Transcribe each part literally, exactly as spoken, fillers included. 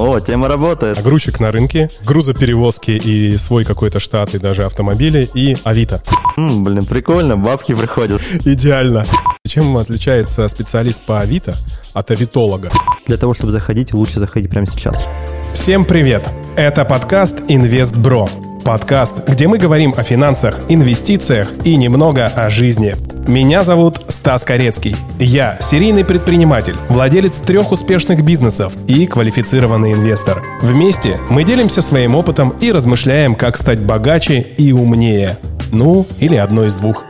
О, тема работает. А грузчик на рынке, грузоперевозки и свой какой-то штат, и даже автомобили, и Авито. М, блин, прикольно, бабки приходят. Идеально. Чем отличается специалист по Авито от авитолога? Для того, чтобы заходить, лучше заходить прямо сейчас. Всем привет! Это подкаст «Инвестбро». Подкаст, где мы говорим о финансах, инвестициях и немного о жизни. Меня зовут Стас Корецкий. Я серийный предприниматель, владелец трех успешных бизнесов и квалифицированный инвестор. Вместе мы делимся своим опытом и размышляем, как стать богаче и умнее. Ну, или одно из двух.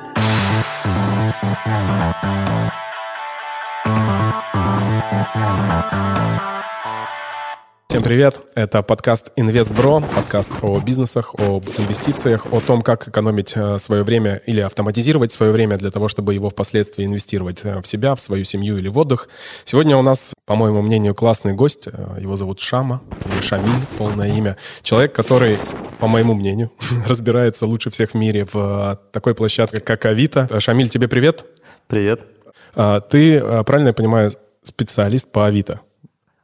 Всем привет! Это подкаст «Инвестбро», подкаст о бизнесах, об инвестициях, о том, как экономить свое время или автоматизировать свое время для того, чтобы его впоследствии инвестировать в себя, в свою семью или в отдых. Сегодня у нас, по моему мнению, классный гость. Его зовут Шама, или Шамиль, полное имя. Человек, который, по моему мнению, разбирается лучше всех в мире в такой площадке, как Авито. Шамиль, тебе привет! Привет! Ты, правильно я понимаю, специалист по Авито?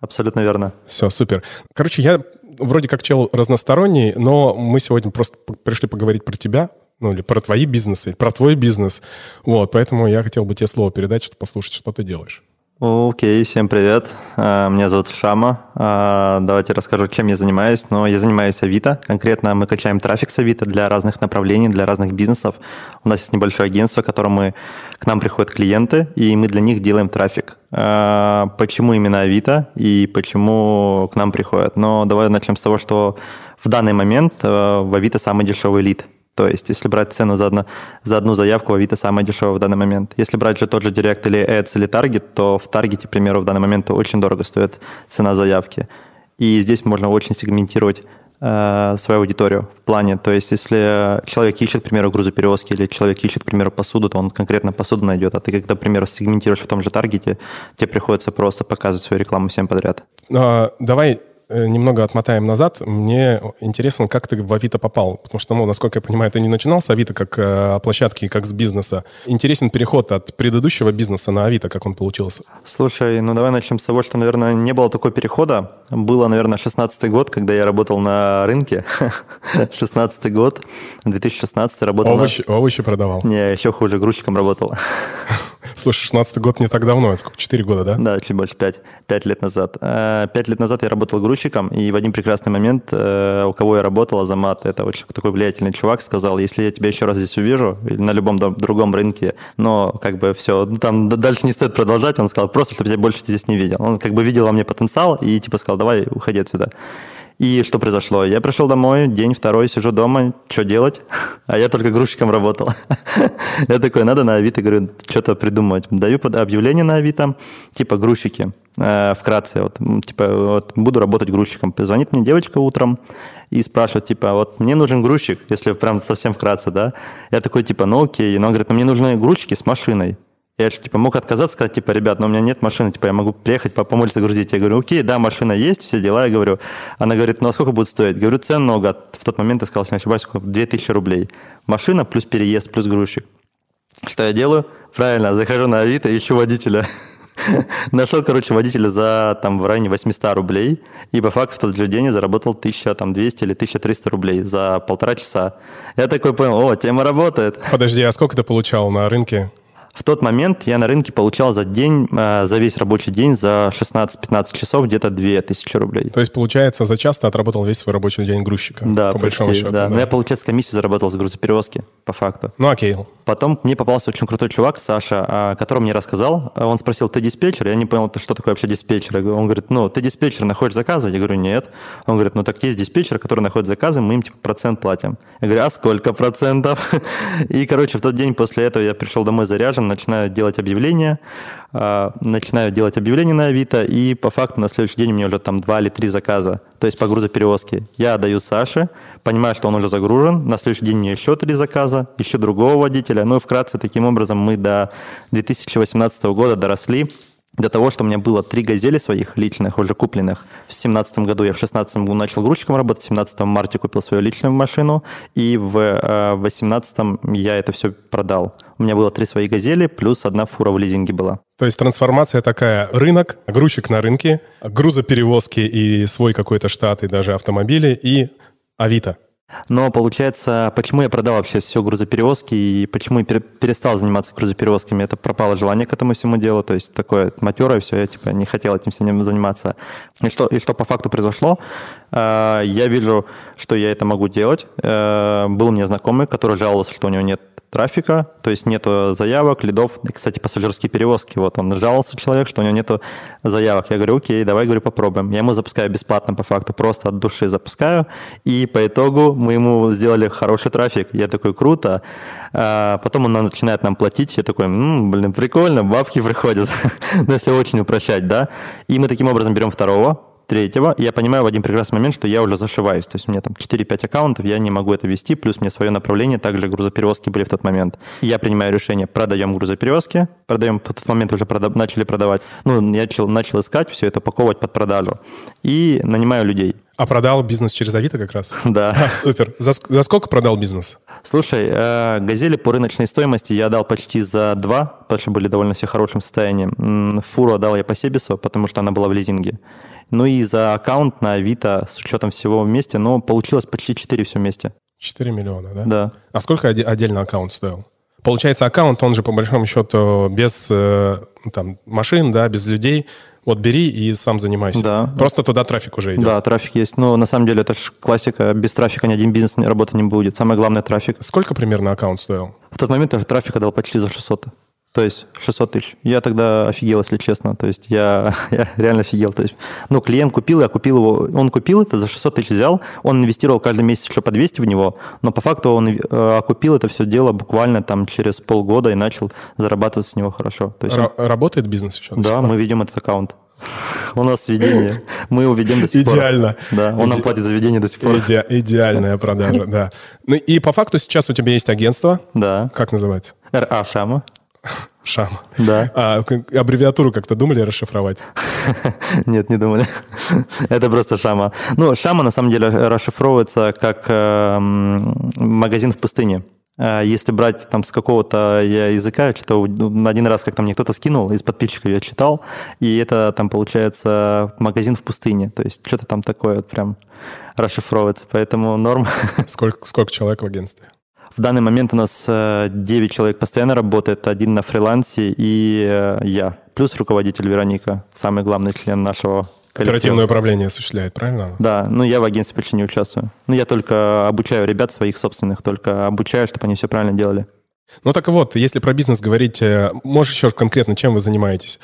Абсолютно верно. Все, супер. Короче, я вроде как чел разносторонний, но мы сегодня просто пришли поговорить про тебя, ну или про твои бизнесы, про твой бизнес. Вот, поэтому я хотел бы тебе слово передать, чтобы послушать, что ты делаешь. Окей, всем привет. Меня зовут Шама. Давайте расскажу, чем я занимаюсь. Но я занимаюсь Авито. Конкретно мы качаем трафик с Авито для разных направлений, для разных бизнесов. У нас есть небольшое агентство, к которому мы, к нам приходят клиенты, и мы для них делаем трафик. Почему именно Авито и почему к нам приходят? Но давай начнем с того, что в данный момент в Авито самый дешевый лид. То есть, если брать цену за одну, за одну заявку, в Авито самая дешевая в данный момент. Если брать же тот же Директ или Эдс или Таргет, то в Таргете, к примеру, в данный момент очень дорого стоит цена заявки. И здесь можно очень сегментировать э, свою аудиторию в плане. То есть, если человек ищет, к примеру, грузоперевозки или человек ищет, к примеру, посуду, то он конкретно посуду найдет. А ты, когда, к примеру, сегментируешь в том же Таргете, тебе приходится просто показывать свою рекламу всем подряд. А, давай... немного отмотаем назад. Мне интересно, как ты в Авито попал. Потому что, ну, насколько я понимаю, ты не начинал с Авито как э, площадки, как с бизнеса. Интересен переход от предыдущего бизнеса на Авито, как он получился. Слушай, ну давай начнем с того, что, наверное, не было такого перехода. Было, наверное, шестнадцатый год, когда я работал на рынке. шестнадцатый год, две тысячи шестнадцатый работал. Овощи, на... овощи продавал. Не, еще хуже, грузчиком работал. Слушай, шестнадцатый год не так давно, сколько, четыре года, да? Да, чуть больше, пять. Пять лет назад. Пять лет назад я работал грузчиком, и в один прекрасный момент, у кого я работал, Азамат, это очень такой влиятельный чувак, сказал, если я тебя еще раз здесь увижу, на любом другом рынке, но как бы все, там дальше не стоит продолжать, он сказал, просто, чтобы я больше здесь не видел. Он как бы видел во мне потенциал и типа сказал, давай, уходи отсюда. И что произошло? Я пришел домой, день второй, сижу дома, что делать? А я только грузчиком работал. Я такой, надо на Авито, говорю, что-то придумать. Даю объявление на Авито, типа грузчики, вкратце, вот, типа, вот, буду работать грузчиком. Позвонит мне девочка утром и спрашивает, типа, вот, мне нужен грузчик, если прям совсем вкратце, да? Я такой, типа, ну окей. Но она говорит, ну мне нужны грузчики с машиной. Я же, типа, мог отказаться, сказать, типа, ребят, но у меня нет машины, типа, я могу приехать, помочь загрузить. Я говорю, окей, да, машина есть, все дела, я говорю. Она говорит, ну, а сколько будет стоить? Говорю, цен много. В тот момент я сказал, что не ошибаюсь, две тысячи рублей. Машина плюс переезд, плюс грузчик. Что я делаю? Правильно, захожу на Авито, ищу водителя. Нашел, короче, водителя за, там, в районе восемьсот рублей, и по факту в тот же день я заработал тысяча двести или тысяча триста рублей за полтора часа. Я такой понял, о, тема работает. Подожди, а сколько ты получал на рынке? В тот момент я на рынке получал за день, за весь рабочий день, за шестнадцать-пятнадцать часов где-то две тысячи рублей. То есть, получается, за час ты отработал весь свой рабочий день грузчика? Да, по почти, большому счету, да. Да. Но я, получается, комиссию заработал с грузоперевозки, по факту. Ну, окей. Потом мне попался очень крутой чувак, Саша, который мне рассказал. Он спросил, ты диспетчер? Я не понял, что такое вообще диспетчер. Он говорит, ну, ты диспетчер, находишь заказы? Я говорю, нет. Он говорит, ну, так есть диспетчер, который находит заказы, мы им, типа, процент платим. Я говорю, а сколько процентов? И, короче, в тот день после этого я пришел домой заряжен, начинаю делать объявления, начинаю делать объявления на Авито, и по факту на следующий день у меня уже там два или три заказа, то есть по грузоперевозке. Я отдаю Саше, понимаю, что он уже загружен, на следующий день у меня еще три заказа, еще другого водителя. Ну и вкратце таким образом мы до две тысячи восемнадцатого года доросли До того, что у меня было три газели своих личных, уже купленных. В семнадцатом году я в шестнадцатом году начал грузчиком работать, в семнадцатом марте купил свою личную машину, и в восемнадцатом я это все продал. У меня было три свои газели, плюс одна фура в лизинге была. То есть трансформация такая: рынок, грузчик на рынке, грузоперевозки и свой какой-то штат, и даже автомобили, и Авито. Но получается, почему я продал вообще все грузоперевозки и почему я перестал заниматься грузоперевозками, это пропало желание к этому всему делу, то есть такое матерое все, я типа не хотел этим всем заниматься. И что, и что по факту произошло? Я вижу, что я это могу делать. Был у меня знакомый, который жаловался, что у него нет трафика, то есть нет заявок, лидов. Кстати, пассажирские перевозки. Вот он жаловался, человек, что у него нет заявок. Я говорю, окей, давай, говорю, попробуем. Я ему запускаю бесплатно по факту, просто от души запускаю. И по итогу мы ему сделали хороший трафик. Я такой, круто. А потом он начинает нам платить. Я такой, м-м, блин, прикольно, бабки приходят. Но если очень упрощать, да. И мы таким образом берем второго, третьего, я понимаю в один прекрасный момент, что я уже зашиваюсь, то есть у меня там четыре-пять аккаунтов, я не могу это вести, плюс мне свое направление, также грузоперевозки были в тот момент. Я принимаю решение, продаем грузоперевозки, продаем, в тот момент уже продав, начали продавать, ну, я начал, начал искать все это, упаковывать под продажу, и нанимаю людей. А продал бизнес через Авито как раз? Да. А, супер. За, за сколько продал бизнес? Слушай, э, газели по рыночной стоимости я дал почти за два, потому что были довольно все в хорошем состоянии. Фуру отдал я по себесу, потому что она была в лизинге. Ну и за аккаунт на Авито с учетом всего вместе, но получилось почти четыре все вместе. четыре миллиона, да? Да. А сколько отдельно аккаунт стоил? Получается, аккаунт, он же по большому счету без там, машин, да, без людей. Вот бери и сам занимайся. Да. Просто туда трафик уже идет. Да, трафик есть. Но на самом деле это же классика. Без трафика ни один бизнес работы не будет. Самое главное – трафик. Сколько примерно аккаунт стоил? В тот момент я трафика дал почти за шестьсот. То есть шестьсот тысяч. Я тогда офигел, если честно. То есть я, я реально офигел. То есть, ну, клиент купил, я купил его. Он купил это, за шестьсот тысяч взял. Он инвестировал каждый месяц еще по двести в него. Но по факту он окупил это все дело буквально там через полгода и начал зарабатывать с него хорошо. То есть, Р- он... Работает бизнес еще? Да, мы ведем этот аккаунт. У нас сведение. Мы его ведем до сих пор. Идеально. Да, он нам платит за ведение до сих пор. Иде- идеальная продажа, да. Ну и по факту сейчас у тебя есть агентство. Да. Как называется? РА Шама. Шама. Да. А, аббревиатуру как-то думали расшифровать? Нет, не думали. Это просто Шама. Ну, Шама на самом деле расшифровывается как э, магазин в пустыне. Если брать там с какого-то языка, я читал один раз, как там мне кто-то скинул, из подписчиков я читал, и это там получается магазин в пустыне. То есть что-то там такое вот прям расшифровывается. Поэтому норм. Сколько, сколько человек в агентстве? В данный момент у нас девять человек постоянно работает, один на фрилансе и я. Плюс руководитель Вероника, самый главный член нашего коллектива. Оперативное управление осуществляет, правильно? Да, ну я в агентстве почти не участвую. Ну я только обучаю ребят своих собственных, только обучаю, чтобы они все правильно делали. Ну так вот, если про бизнес говорить, можешь еще конкретно, чем вы занимаетесь?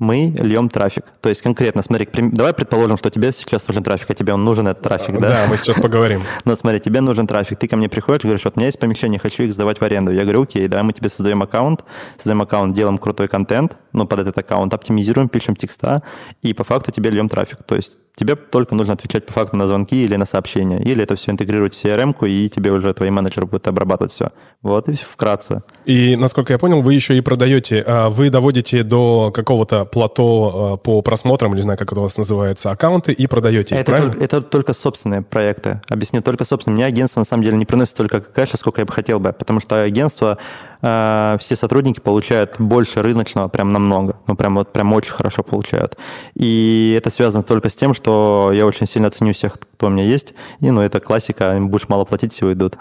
Мы льем трафик. То есть конкретно, смотри, давай предположим, что тебе сейчас нужен трафик, а тебе он нужен, этот трафик, да? Да, мы сейчас поговорим. Но смотри, тебе нужен трафик, ты ко мне приходишь, говоришь, вот у меня есть помещение, хочу их сдавать в аренду. Я говорю, окей, давай мы тебе создаем аккаунт, создаем аккаунт, делаем крутой контент, ну, под этот аккаунт, оптимизируем, пишем текста, и по факту тебе льем трафик. То есть тебе только нужно отвечать по факту на звонки или на сообщения, или это все интегрировать в си эр эм-ку, и тебе уже твои менеджеры будут обрабатывать все. Вот и вкратце. И, насколько я понял, вы еще и продаете, вы доводите до какого-то плато по просмотрам, не знаю, как это у вас называется, аккаунты, и продаете их, это правильно? Только, это только собственные проекты. Объясню, только собственные. Мне агентство, на самом деле, не приносит столько кэша, сколько я бы хотел бы, потому что агентство, э, все сотрудники получают больше рыночного, прям намного. Ну, прям вот, прям очень хорошо получают. И это связано только с тем, что я очень сильно ценю всех, кто у меня есть. И, ну, это классика, им будешь мало платить, все уйдут.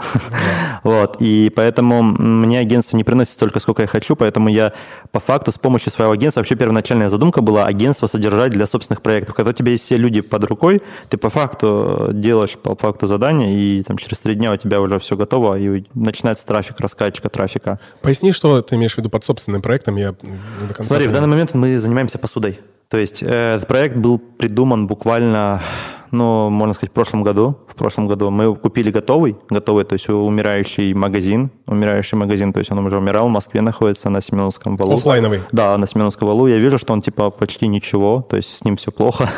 Вот, и поэтому мне агентство не приносит столько, сколько я хочу, поэтому я по факту с помощью своего агентства, вообще первоначально задумка была агентство содержать для собственных проектов. Когда у тебя есть все люди под рукой, ты по факту делаешь по факту задания, и там, через три дня у тебя уже все готово, и начинается трафик, раскачка трафика. Поясни, что ты имеешь в виду под собственным проектом. Я не до конца Смотри, понимаю. В данный момент мы занимаемся посудой. То есть э, этот проект был придуман буквально ну, можно сказать, в прошлом году. В прошлом году мы купили готовый, готовый, то есть умирающий магазин, умирающий магазин, то есть он уже умирал, в Москве находится на Семеновском валу. Оффлайновый. Да, на Семеновском валу. Я вижу, что он, типа, почти ничего, то есть с ним все плохо,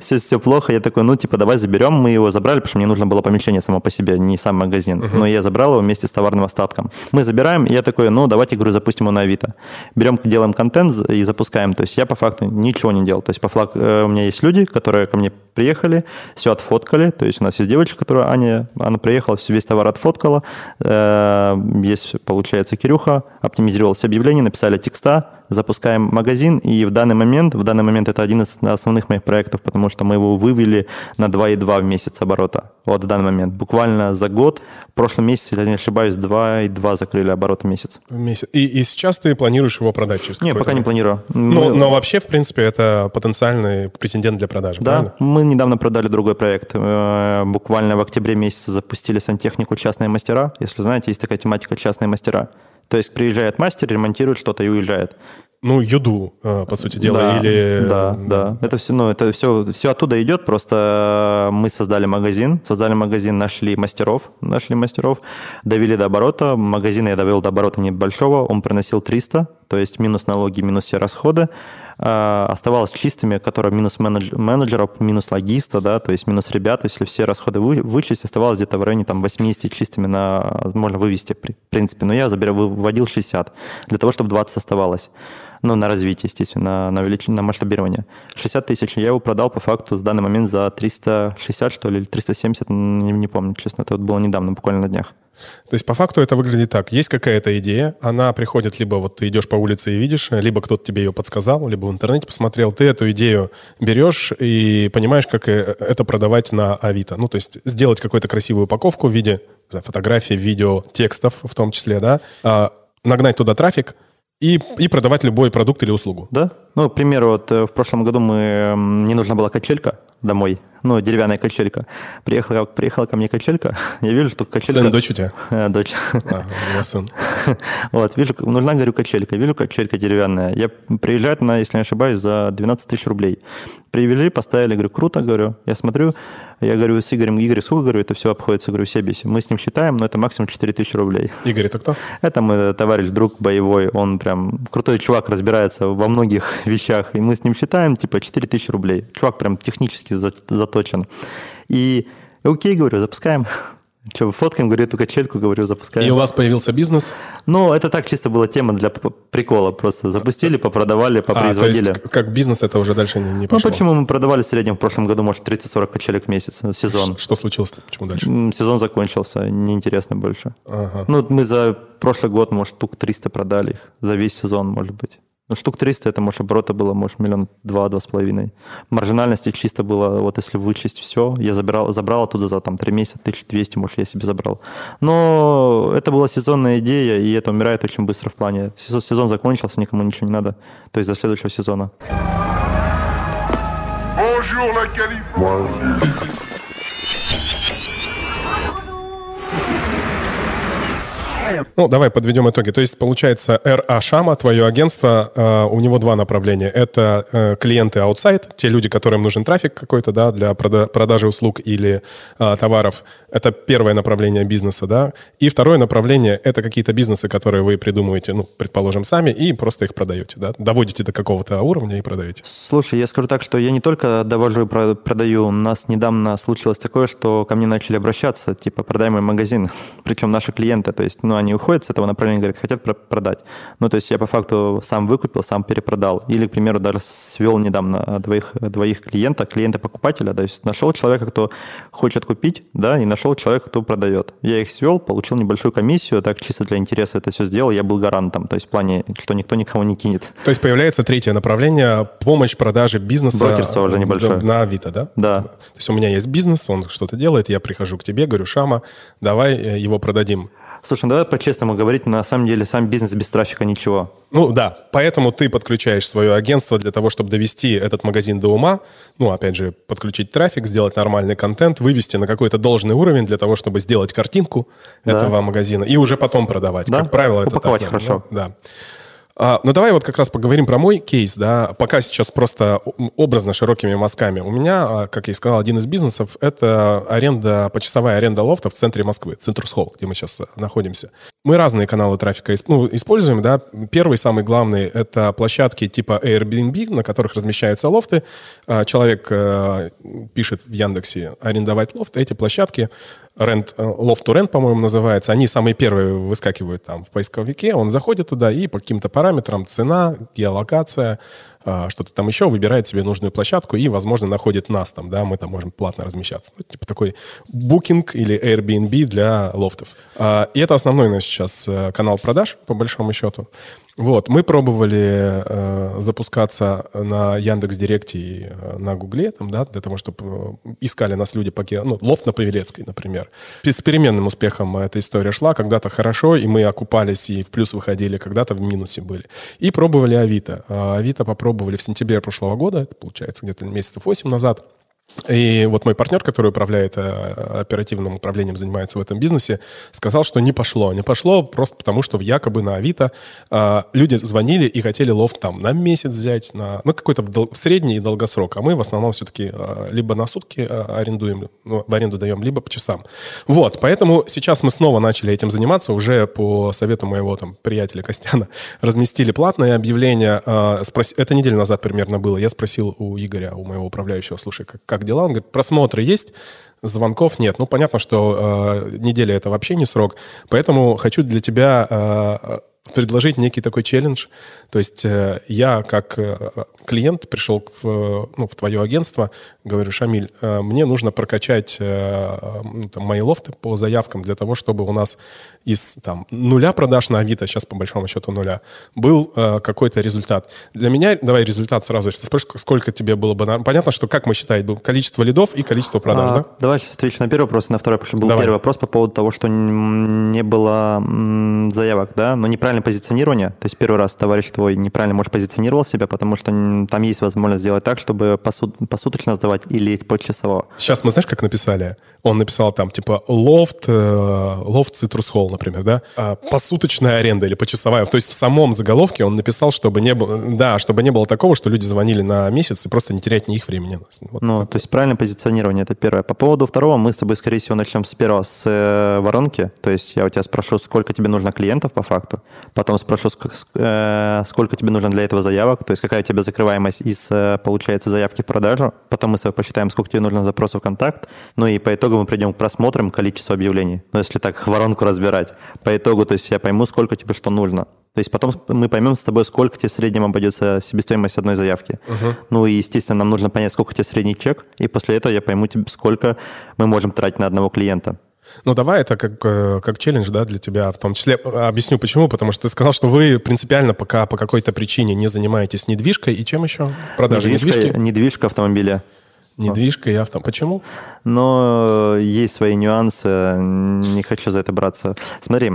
все, все плохо. Я такой, ну, типа, давай заберем. Мы его забрали, потому что мне нужно было помещение само по себе, не сам магазин. Uh-huh. Но я забрал его вместе с товарным остатком. Мы забираем, и я такой, ну, давайте, говорю, запустим его на Авито. Берем, делаем контент и запускаем. То есть я по факту ничего не делал. То есть по факту у меня есть люди, которые ко мне приехали, все отфоткали. То есть у нас есть девочка, которая Аня, она приехала, весь товар отфоткала. Есть, получается, Кирюха, оптимизировал все объявления, написали текста, запускаем магазин, и в данный момент, в данный момент это один из основных моих проектов, потому что мы его вывели на два и два в месяц оборота. Вот в данный момент. Буквально за год. В прошлом месяце, если я не ошибаюсь, два и два закрыли оборота в месяц. В месяц. И, и сейчас ты планируешь его продать? Чисто? Нет, пока момент. Не планирую. Но, мы... но вообще, в принципе, это потенциальный претендент для продажи, да, правильно? Мы недавно продали другой проект. Буквально в октябре месяце запустили сантехнику «Частные мастера». Если знаете, есть такая тематика «Частные мастера». То есть приезжает мастер, ремонтирует что-то и уезжает. Ну, Юду, по сути дела, да, или... Да, да. Это, все, ну, это все, все оттуда идет, просто мы создали магазин, создали магазин, нашли мастеров, нашли мастеров, довели до оборота, магазин я довел до оборота небольшого, он приносил триста, то есть минус налоги, минус все расходы, оставалось чистыми, которые минус менеджеров, минус логиста, да, то есть минус ребят, если все расходы вычесть, оставалось где-то в районе там, восемьдесят чистыми, на, можно вывести, в принципе, но я заберу, выводил шестьдесят, для того, чтобы двадцать оставалось. Ну, на развитие, естественно, на, велич... на масштабирование. шестьдесят тысяч, я его продал по факту в данный момент за триста шестьдесят, что ли, или триста семьдесят, не, не помню, честно, это вот было недавно, буквально на днях. То есть по факту это выглядит так. Есть какая-то идея, она приходит либо вот ты идешь по улице и видишь, либо кто-то тебе ее подсказал, либо в интернете посмотрел. Ты эту идею берешь и понимаешь, как это продавать на Авито. Ну, то есть сделать какую-то красивую упаковку в виде фотографий, видео, текстов в том числе, да, нагнать туда трафик, И, и продавать любой продукт или услугу. Да. Ну, к примеру, вот в прошлом году мы, мне нужна была качелька домой, ну, деревянная качелька. Приехала, приехала ко мне качелька, я вижу, что качелька... Сын, дочь у тебя? А, дочь. А, у меня сын. Вот, вижу, нужна, говорю, качелька, вижу, качелька деревянная. Я приезжаю, на, если не ошибаюсь, за двенадцать тысяч рублей. Привезли, поставили, говорю, круто, говорю, я смотрю, я говорю, с Игорем, Игорь, сколько, говорю, это все обходится, говорю, все бесим. Мы с ним считаем, но это максимум четыре тысячи рублей. Игорь, это кто? Это мой товарищ, друг боевой, он прям крутой чувак, разбирается во многих вещах, и мы с ним считаем, типа, четыре тысячи рублей. Чувак прям технически заточен. И окей, говорю, запускаем. Что, фоткаем, говорю, эту качельку, говорю, запускаем. И у вас появился бизнес? Ну, это так чисто была тема для прикола. Просто запустили, попродавали, попроизводили. А, то есть, как бизнес это уже дальше не, не пошло? Ну, почему мы продавали в среднем в прошлом году, может, тридцать-сорок качелек в месяц, сезон. Что случилось-то? Почему дальше? Сезон закончился, неинтересно больше. Ага. Ну, мы за прошлый год, может, штук триста продали их. За весь сезон, может быть. Ну, штук триста, это, может, оборота было, может, миллион два-два с половиной. Маржинальности чисто было, вот если вычесть все, я забирал, забрал оттуда за там три месяца, тысяча двести, может, я себе забрал. Но это была сезонная идея, и это умирает очень быстро в плане. Сезон закончился, никому ничего не надо, то есть до следующего сезона. Ну, давай подведем итоги. То есть, получается, РА Шама, твое агентство, э, у него два направления. Это э, клиенты аутсайд, те люди, которым нужен трафик какой-то, да, для прода- продажи услуг или э, товаров. Это первое направление бизнеса, да. И второе направление – это какие-то бизнесы, которые вы придумываете, ну, предположим, сами, и просто их продаете, да. Доводите до какого-то уровня и продаете. Слушай, я скажу так, что я не только довожу и продаю. У нас недавно случилось такое, что ко мне начали обращаться, типа, продай мой магазин. Причем наши клиенты, то есть, ну, они уходят с этого направления, говорят, хотят продать. Ну, то есть я по факту сам выкупил, сам перепродал. Или, к примеру, даже свел недавно двоих, двоих клиента, клиента-покупателя. То есть нашел человека, кто хочет купить, да, и нашел человека, кто продает. Я их свел, получил небольшую комиссию, так чисто для интереса это все сделал, я был гарантом. То есть в плане, что никто никого не кинет. То есть появляется третье направление – помощь продажи бизнеса. Брокерство уже небольшое. На Авито, да? Да. То есть у меня есть бизнес, он что-то делает, я прихожу к тебе, говорю, Шама, давай его продадим. Слушай, давай по-честному говорить, на самом деле сам бизнес без трафика ничего. Ну да, поэтому ты подключаешь свое агентство для того, чтобы довести этот магазин до ума, ну опять же, подключить трафик, сделать нормальный контент, вывести на какой-то должный уровень для того, чтобы сделать картинку да. этого магазина и уже потом продавать. Да? Как правило, это упаковать так, хорошо. Да. А, ну, давай вот как раз поговорим про мой кейс, да, пока сейчас просто образно широкими мазками. У меня, как я и сказал, один из бизнесов – это аренда, почасовая аренда лофта в центре Москвы, Citrus Hall, где мы сейчас находимся. Мы разные каналы трафика ну, используем, да. Первый, самый главный – это площадки типа Airbnb, на которых размещаются лофты. Человек пишет в Яндексе «арендовать лофт». Эти площадки Rent Loft to Rent, по-моему, называется. Они самые первые выскакивают там в поисковике. Он заходит туда и по каким-то параметрам, цена, геолокация, что-то там еще, выбирает себе нужную площадку и, возможно, находит нас там, да, мы там можем платно размещаться. Ну, типа такой Booking или Airbnb для лофтов. И это основной у нас сейчас канал продаж, по большому счету. Вот, мы пробовали э, запускаться на Яндекс.Директе и на Гугле, там, да, для того, чтобы искали нас люди по гео... Ну, лофт на Павелецкой, например. С переменным успехом эта история шла. Когда-то хорошо, и мы окупались, и в плюс выходили, когда-то в минусе были. И пробовали Авито. Авито попробовали в сентябре прошлого года, это, получается, где-то месяцев восемь назад. И вот мой партнер, который управляет оперативным управлением, занимается в этом бизнесе, сказал, что не пошло. Не пошло просто потому, что якобы на Авито э, люди звонили и хотели лофт там на месяц взять, на, на какой-то в, дол- в средний и долгосрок. А мы в основном все-таки э, либо на сутки э, арендуем, ну, в аренду даем, либо по часам. Вот, поэтому сейчас мы снова начали этим заниматься. Уже по совету моего там приятеля Костяна разместили платное объявление. Э, спрос... Это неделю назад примерно было. Я спросил у Игоря, у моего управляющего, слушай, как Как дела? Он говорит, просмотры есть, звонков нет. Ну, понятно, что э, неделя – это вообще не срок. Поэтому хочу для тебя э, предложить некий такой челлендж. То есть э, я как э, клиент пришел в, ну, в твое агентство, говорю, Шамиль, э, мне нужно прокачать э, ну, там, мои лофты по заявкам для того, чтобы у нас из там, нуля продаж на Авито, сейчас по большому счету нуля, был э, какой-то результат. Для меня, давай результат сразу, если ты спросишь, сколько тебе было бы... Понятно, что как мы считаем, количество лидов и количество продаж, а, да? Давай сейчас отвечу на первый вопрос, на второй, потому что был давай. Первый вопрос по поводу того, что не было заявок, да, но неправильное позиционирование, то есть первый раз товарищ твой неправильно, может, позиционировал себя, потому что там есть возможность сделать так, чтобы посуд, посуточно сдавать или почасово. Сейчас мы, знаешь, как написали? Он написал там, типа, лофт, лофт Citrus Hall, например, да? А, посуточная аренда или почасовая. То есть в самом заголовке он написал, чтобы не было, да, чтобы не было такого, что люди звонили на месяц и просто не терять ни их времени. Вот ну, так. То есть правильное позиционирование, это первое. По поводу второго, мы с тобой, скорее всего, начнем с первого, с э, воронки. То есть я у тебя спрошу, сколько тебе нужно клиентов по факту, потом спрошу, сколько, э, сколько тебе нужно для этого заявок, то есть какая у тебя закрываемость из, получается, заявки в продажу, потом мы с тобой посчитаем, сколько тебе нужно запросов в контакт, ну и по итогу мы придем к просмотрам, количеству объявлений, ну если так воронку разбирать, по итогу, то есть я пойму, сколько тебе что нужно. То есть потом мы поймем с тобой, сколько тебе в среднем обойдется себестоимость одной заявки. Uh-huh. Ну и, естественно, нам нужно понять, сколько тебе средний чек, и после этого я пойму, сколько мы можем тратить на одного клиента. Ну, давай это как, как челлендж, да, для тебя в том числе. Объясню, почему. Потому что ты сказал, что вы принципиально пока по какой-то причине не занимаетесь недвижкой. И чем еще? Продажей недвижки? Недвижка автомобиля. Недвижка и авто. Почему? Но есть свои нюансы, не хочу за это браться. Смотри,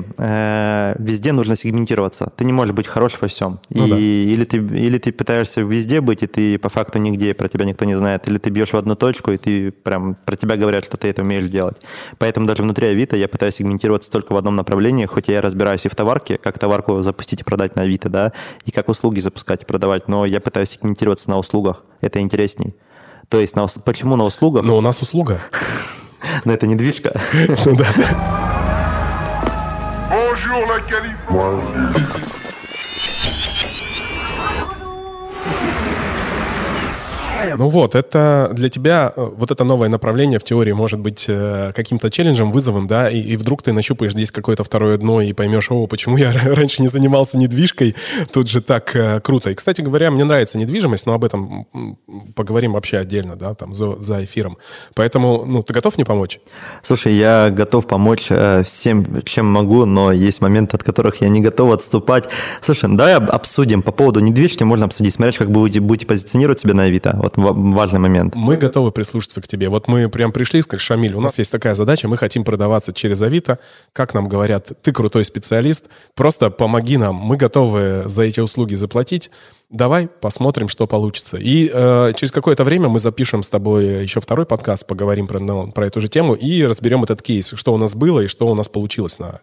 везде нужно сегментироваться. Ты не можешь быть хорош во всем. Ну и, да. или, ты, или ты пытаешься везде быть, и ты по факту нигде, про тебя никто не знает. Или ты бьешь в одну точку, и ты прям про тебя говорят, что ты это умеешь делать. Поэтому даже внутри Авито я пытаюсь сегментироваться только в одном направлении, хоть я разбираюсь и в товарке, как товарку запустить и продать на Авито, да, и как услуги запускать и продавать. Но я пытаюсь сегментироваться на услугах. Это интересней. То есть, на, почему на услугах? Ну, у нас услуга. Но это недвижка. Ну, да. Ну вот, это для тебя, вот это новое направление в теории может быть каким-то челленджем, вызовом, да, и, и вдруг ты нащупаешь здесь какое-то второе дно и поймешь, о, почему я раньше не занимался недвижкой, тут же так круто. И, кстати говоря, мне нравится недвижимость, но об этом поговорим вообще отдельно, да, там, за, за эфиром. Поэтому, ну, ты готов мне помочь? Слушай, я готов помочь всем, чем могу, но есть моменты, от которых я не готов отступать. Слушай, давай обсудим по поводу недвижки, можно обсудить, смотришь, как вы будете позиционировать себя на Авито. Важный момент. Мы готовы прислушаться к тебе. Вот мы прям пришли и сказали, Шамиль, у нас есть такая задача, мы хотим продаваться через Авито. Как нам говорят, ты крутой специалист, просто помоги нам, мы готовы за эти услуги заплатить. Давай посмотрим, что получится. И э, через какое-то время мы запишем с тобой еще второй подкаст, поговорим про, ну, про эту же тему и разберем этот кейс, что у нас было и что у нас получилось на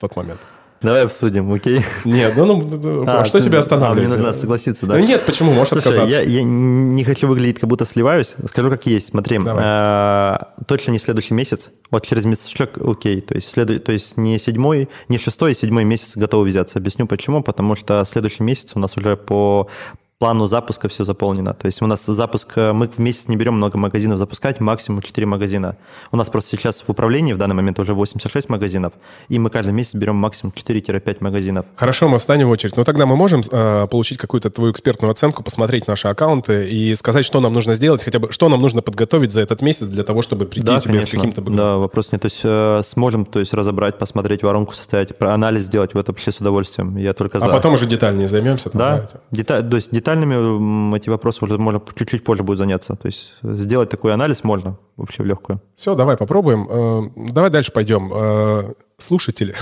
тот момент. Давай обсудим, окей? Нет, ну, ну а, что ты, тебя останавливает? А, мне нужно согласиться, да? Ну, нет, почему? Можешь Слушай, отказаться. Я, я не хочу выглядеть, как будто сливаюсь. Скажу, как есть. Смотри, э, точно не следующий месяц. Вот через месячок, окей. То есть, следу, то есть не седьмой, не шестой, а седьмой месяц готовы взяться. Объясню, почему. Потому что следующий месяц у нас уже по плану запуска все заполнено. То есть у нас запуск, мы в месяц не берем много магазинов запускать, максимум четыре магазина. У нас просто сейчас в управлении в данный момент уже восемьдесят шесть магазинов, и мы каждый месяц берем максимум четыре-пять магазинов. Хорошо, мы встанем в очередь. Но тогда мы можем э, получить какую-то твою экспертную оценку, посмотреть наши аккаунты и сказать, что нам нужно сделать, хотя бы что нам нужно подготовить за этот месяц для того, чтобы прийти да, тебе конечно. С каким-то... Да, вопрос нет. То есть э, сможем то есть, разобрать, посмотреть воронку, состоять, анализ сделать, в это вообще с удовольствием. Я только за. А потом уже детальнее займемся. Там, да, да Деталь, то есть детальнее. Детальными эти вопросы уже можно чуть-чуть позже будет заняться. То есть сделать такой анализ можно вообще в легкую. Все, давай попробуем. Давай дальше пойдем. Слушатели,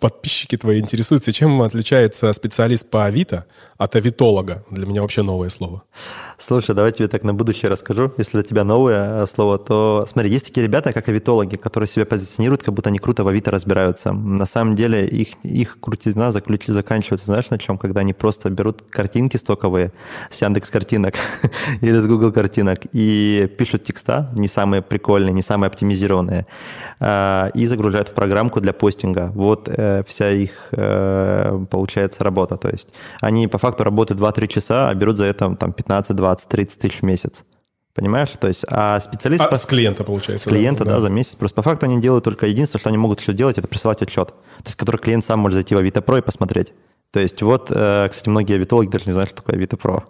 подписчики твои интересуются, чем отличается специалист по Авито от авитолога? Для меня вообще новое слово. Слушай, давай тебе так на будущее расскажу. Если для тебя новое слово, то смотри, есть такие ребята, как авитологи, которые себя позиционируют, как будто они круто в Авито разбираются. На самом деле их, их крутизна заключ... заканчивается, знаешь, на чем? Когда они просто берут картинки стоковые с Яндекс.Картинок или с Google картинок и пишут текста, не самые прикольные, не самые оптимизированные, и загружают в программу для постинга. Вот э, вся их, э, получается, работа. То есть они по факту работают два-три часа, а берут за это там, пятнадцать, двадцать, тридцать тысяч в месяц. Понимаешь? То есть, а специалист... А по... с клиента, получается. С клиента, да, да, за месяц. Просто по факту они делают только единственное, что они могут еще делать, это присылать отчет, то есть который клиент сам может зайти в Авито Про и посмотреть. То есть вот, кстати, многие авитологи даже не знают, что такое Авито Про.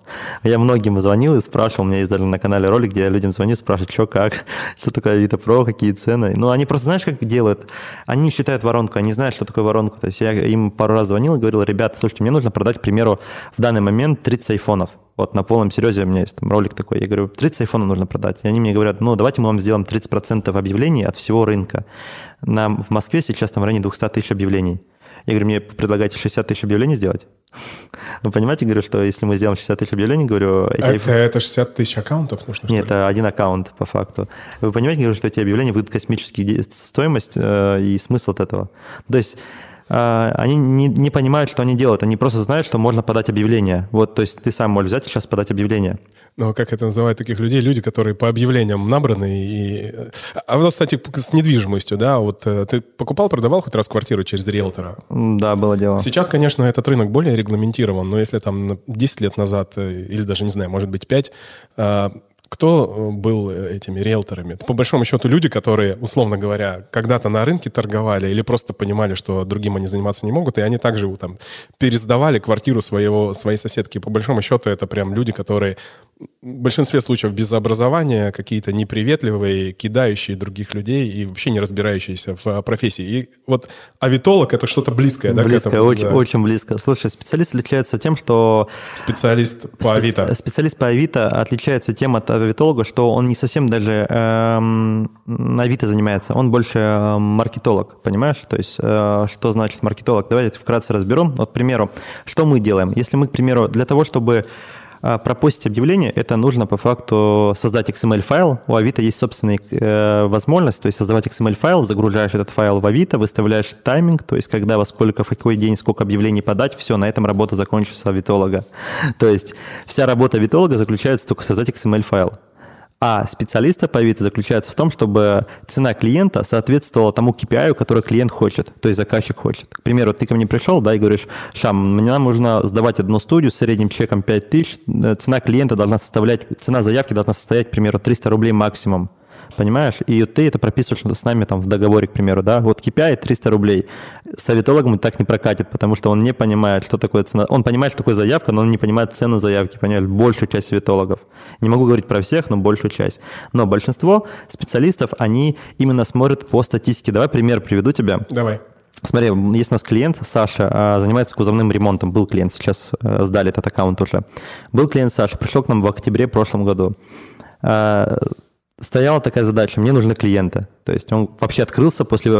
Я многим звонил и спрашивал, у меня есть даже на канале ролик, где я людям звоню, спрашиваю, что, как, что такое Авито Про, какие цены. Ну, они просто, знаешь, как делают? Они считают воронку, они знают, что такое воронку. То есть я им пару раз звонил и говорил, ребята, слушайте, мне нужно продать, к примеру, в данный момент тридцать айфонов. Вот на полном серьезе у меня есть там ролик такой, я говорю, тридцать айфонов нужно продать. И они мне говорят, ну, давайте мы вам сделаем тридцать процентов объявлений от всего рынка. Нам в Москве сейчас там в районе двести тысяч объявлений. Я говорю, мне предлагаете шестьдесят тысяч объявлений сделать? Вы понимаете, говорю, что если мы сделаем шестьдесят тысяч объявлений, говорю... Эти... Это, это шестьдесят тысяч аккаунтов нужно? Нет, это один аккаунт по факту. Вы понимаете, говорю, что эти объявления выйдут космические стоимость э, и смысл от этого. То есть... они не, не понимают, что они делают. Они просто знают, что можно подать объявление. Вот, то есть ты сам можешь взять и сейчас подать объявление. Ну, как это называют таких людей? Люди, которые по объявлениям набраны. И... А вот, кстати, с недвижимостью, да? Вот ты покупал, продавал хоть раз квартиру через риэлтора? Да, было дело. Сейчас, конечно, этот рынок более регламентирован, но если там десять лет назад, или даже, не знаю, может быть, пять... Кто был этими риэлторами? По большому счету люди, которые, условно говоря, когда-то на рынке торговали или просто понимали, что другим они заниматься не могут, и они также там, пересдавали квартиру своего, своей соседки. По большому счету это прям люди, которые в большинстве случаев без образования, какие-то неприветливые, кидающие других людей и вообще не разбирающиеся в профессии. И вот авитолог — это что-то близкое. Да, близко, к этому, очень, да. очень близко. Слушай, специалист отличается тем, что... Специалист по специ... Авито. Специалист по Авито отличается тем от авитолога, что он не совсем даже эм, Авито занимается, он больше э, маркетолог, понимаешь? То есть, э, что значит маркетолог? Давайте вкратце разберем. Вот, к примеру, что мы делаем? Если мы, к примеру, для того, чтобы э, пропостить объявление, это нужно по факту создать икс эм эль-файл. У Авито есть собственная э, возможность, то есть создавать икс эм эль-файл, загружаешь этот файл в Авито, выставляешь тайминг, то есть когда, во сколько, в какой день, сколько объявлений подать, все, на этом работа закончится авитолога. То есть вся работа авитолога заключается только в создать икс эм эль-файл. А специалиста по Авито заключается в том, чтобы цена клиента соответствовала тому кей пи ай, который клиент хочет, то есть заказчик хочет. К примеру, ты ко мне пришел, да, и говоришь, Шам, мне нужно сдавать одну студию с средним чеком пять тысяч, цена клиента должна составлять, цена заявки должна составлять, к примеру, триста рублей максимум. Понимаешь? И ты это прописываешь с нами там в договоре, к примеру, да? Вот кей пи ай триста рублей. С авитологом так не прокатит, потому что он не понимает, что такое цена. Он понимает, что такое заявка, но он не понимает цену заявки, понимаешь? Большую часть авитологов. Не могу говорить про всех, но большую часть. Но большинство специалистов, они именно смотрят по статистике. Давай пример приведу тебе. Давай. Смотри, есть у нас клиент, Саша, занимается кузовным ремонтом. Был клиент, сейчас сдали этот аккаунт уже. Был клиент Саша, пришел к нам в октябре прошлом году. Стояла такая задача, мне нужны клиенты. То есть он вообще открылся после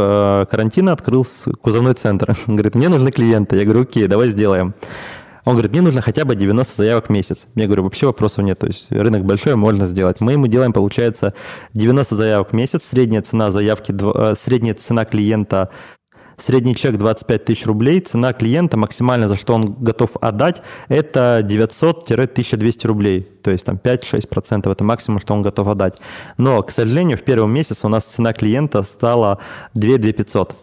карантина, открылся кузовной центр. Он говорит, мне нужны клиенты. Я говорю, окей, давай сделаем. Он говорит, мне нужно хотя бы девяносто заявок в месяц. Я говорю, вообще вопросов нет. То есть рынок большой, можно сделать. Мы ему делаем, получается, девяносто заявок в месяц. Средняя цена заявки, средняя цена клиента Средний чек двадцать пять тысяч рублей. Цена клиента максимально, за что он готов отдать, это девятьсот - тысяча двести рублей. То есть там пять-шесть процентов это максимум, что он готов отдать. Но, к сожалению, в первом месяце у нас цена клиента стала две тысячи пятьсот.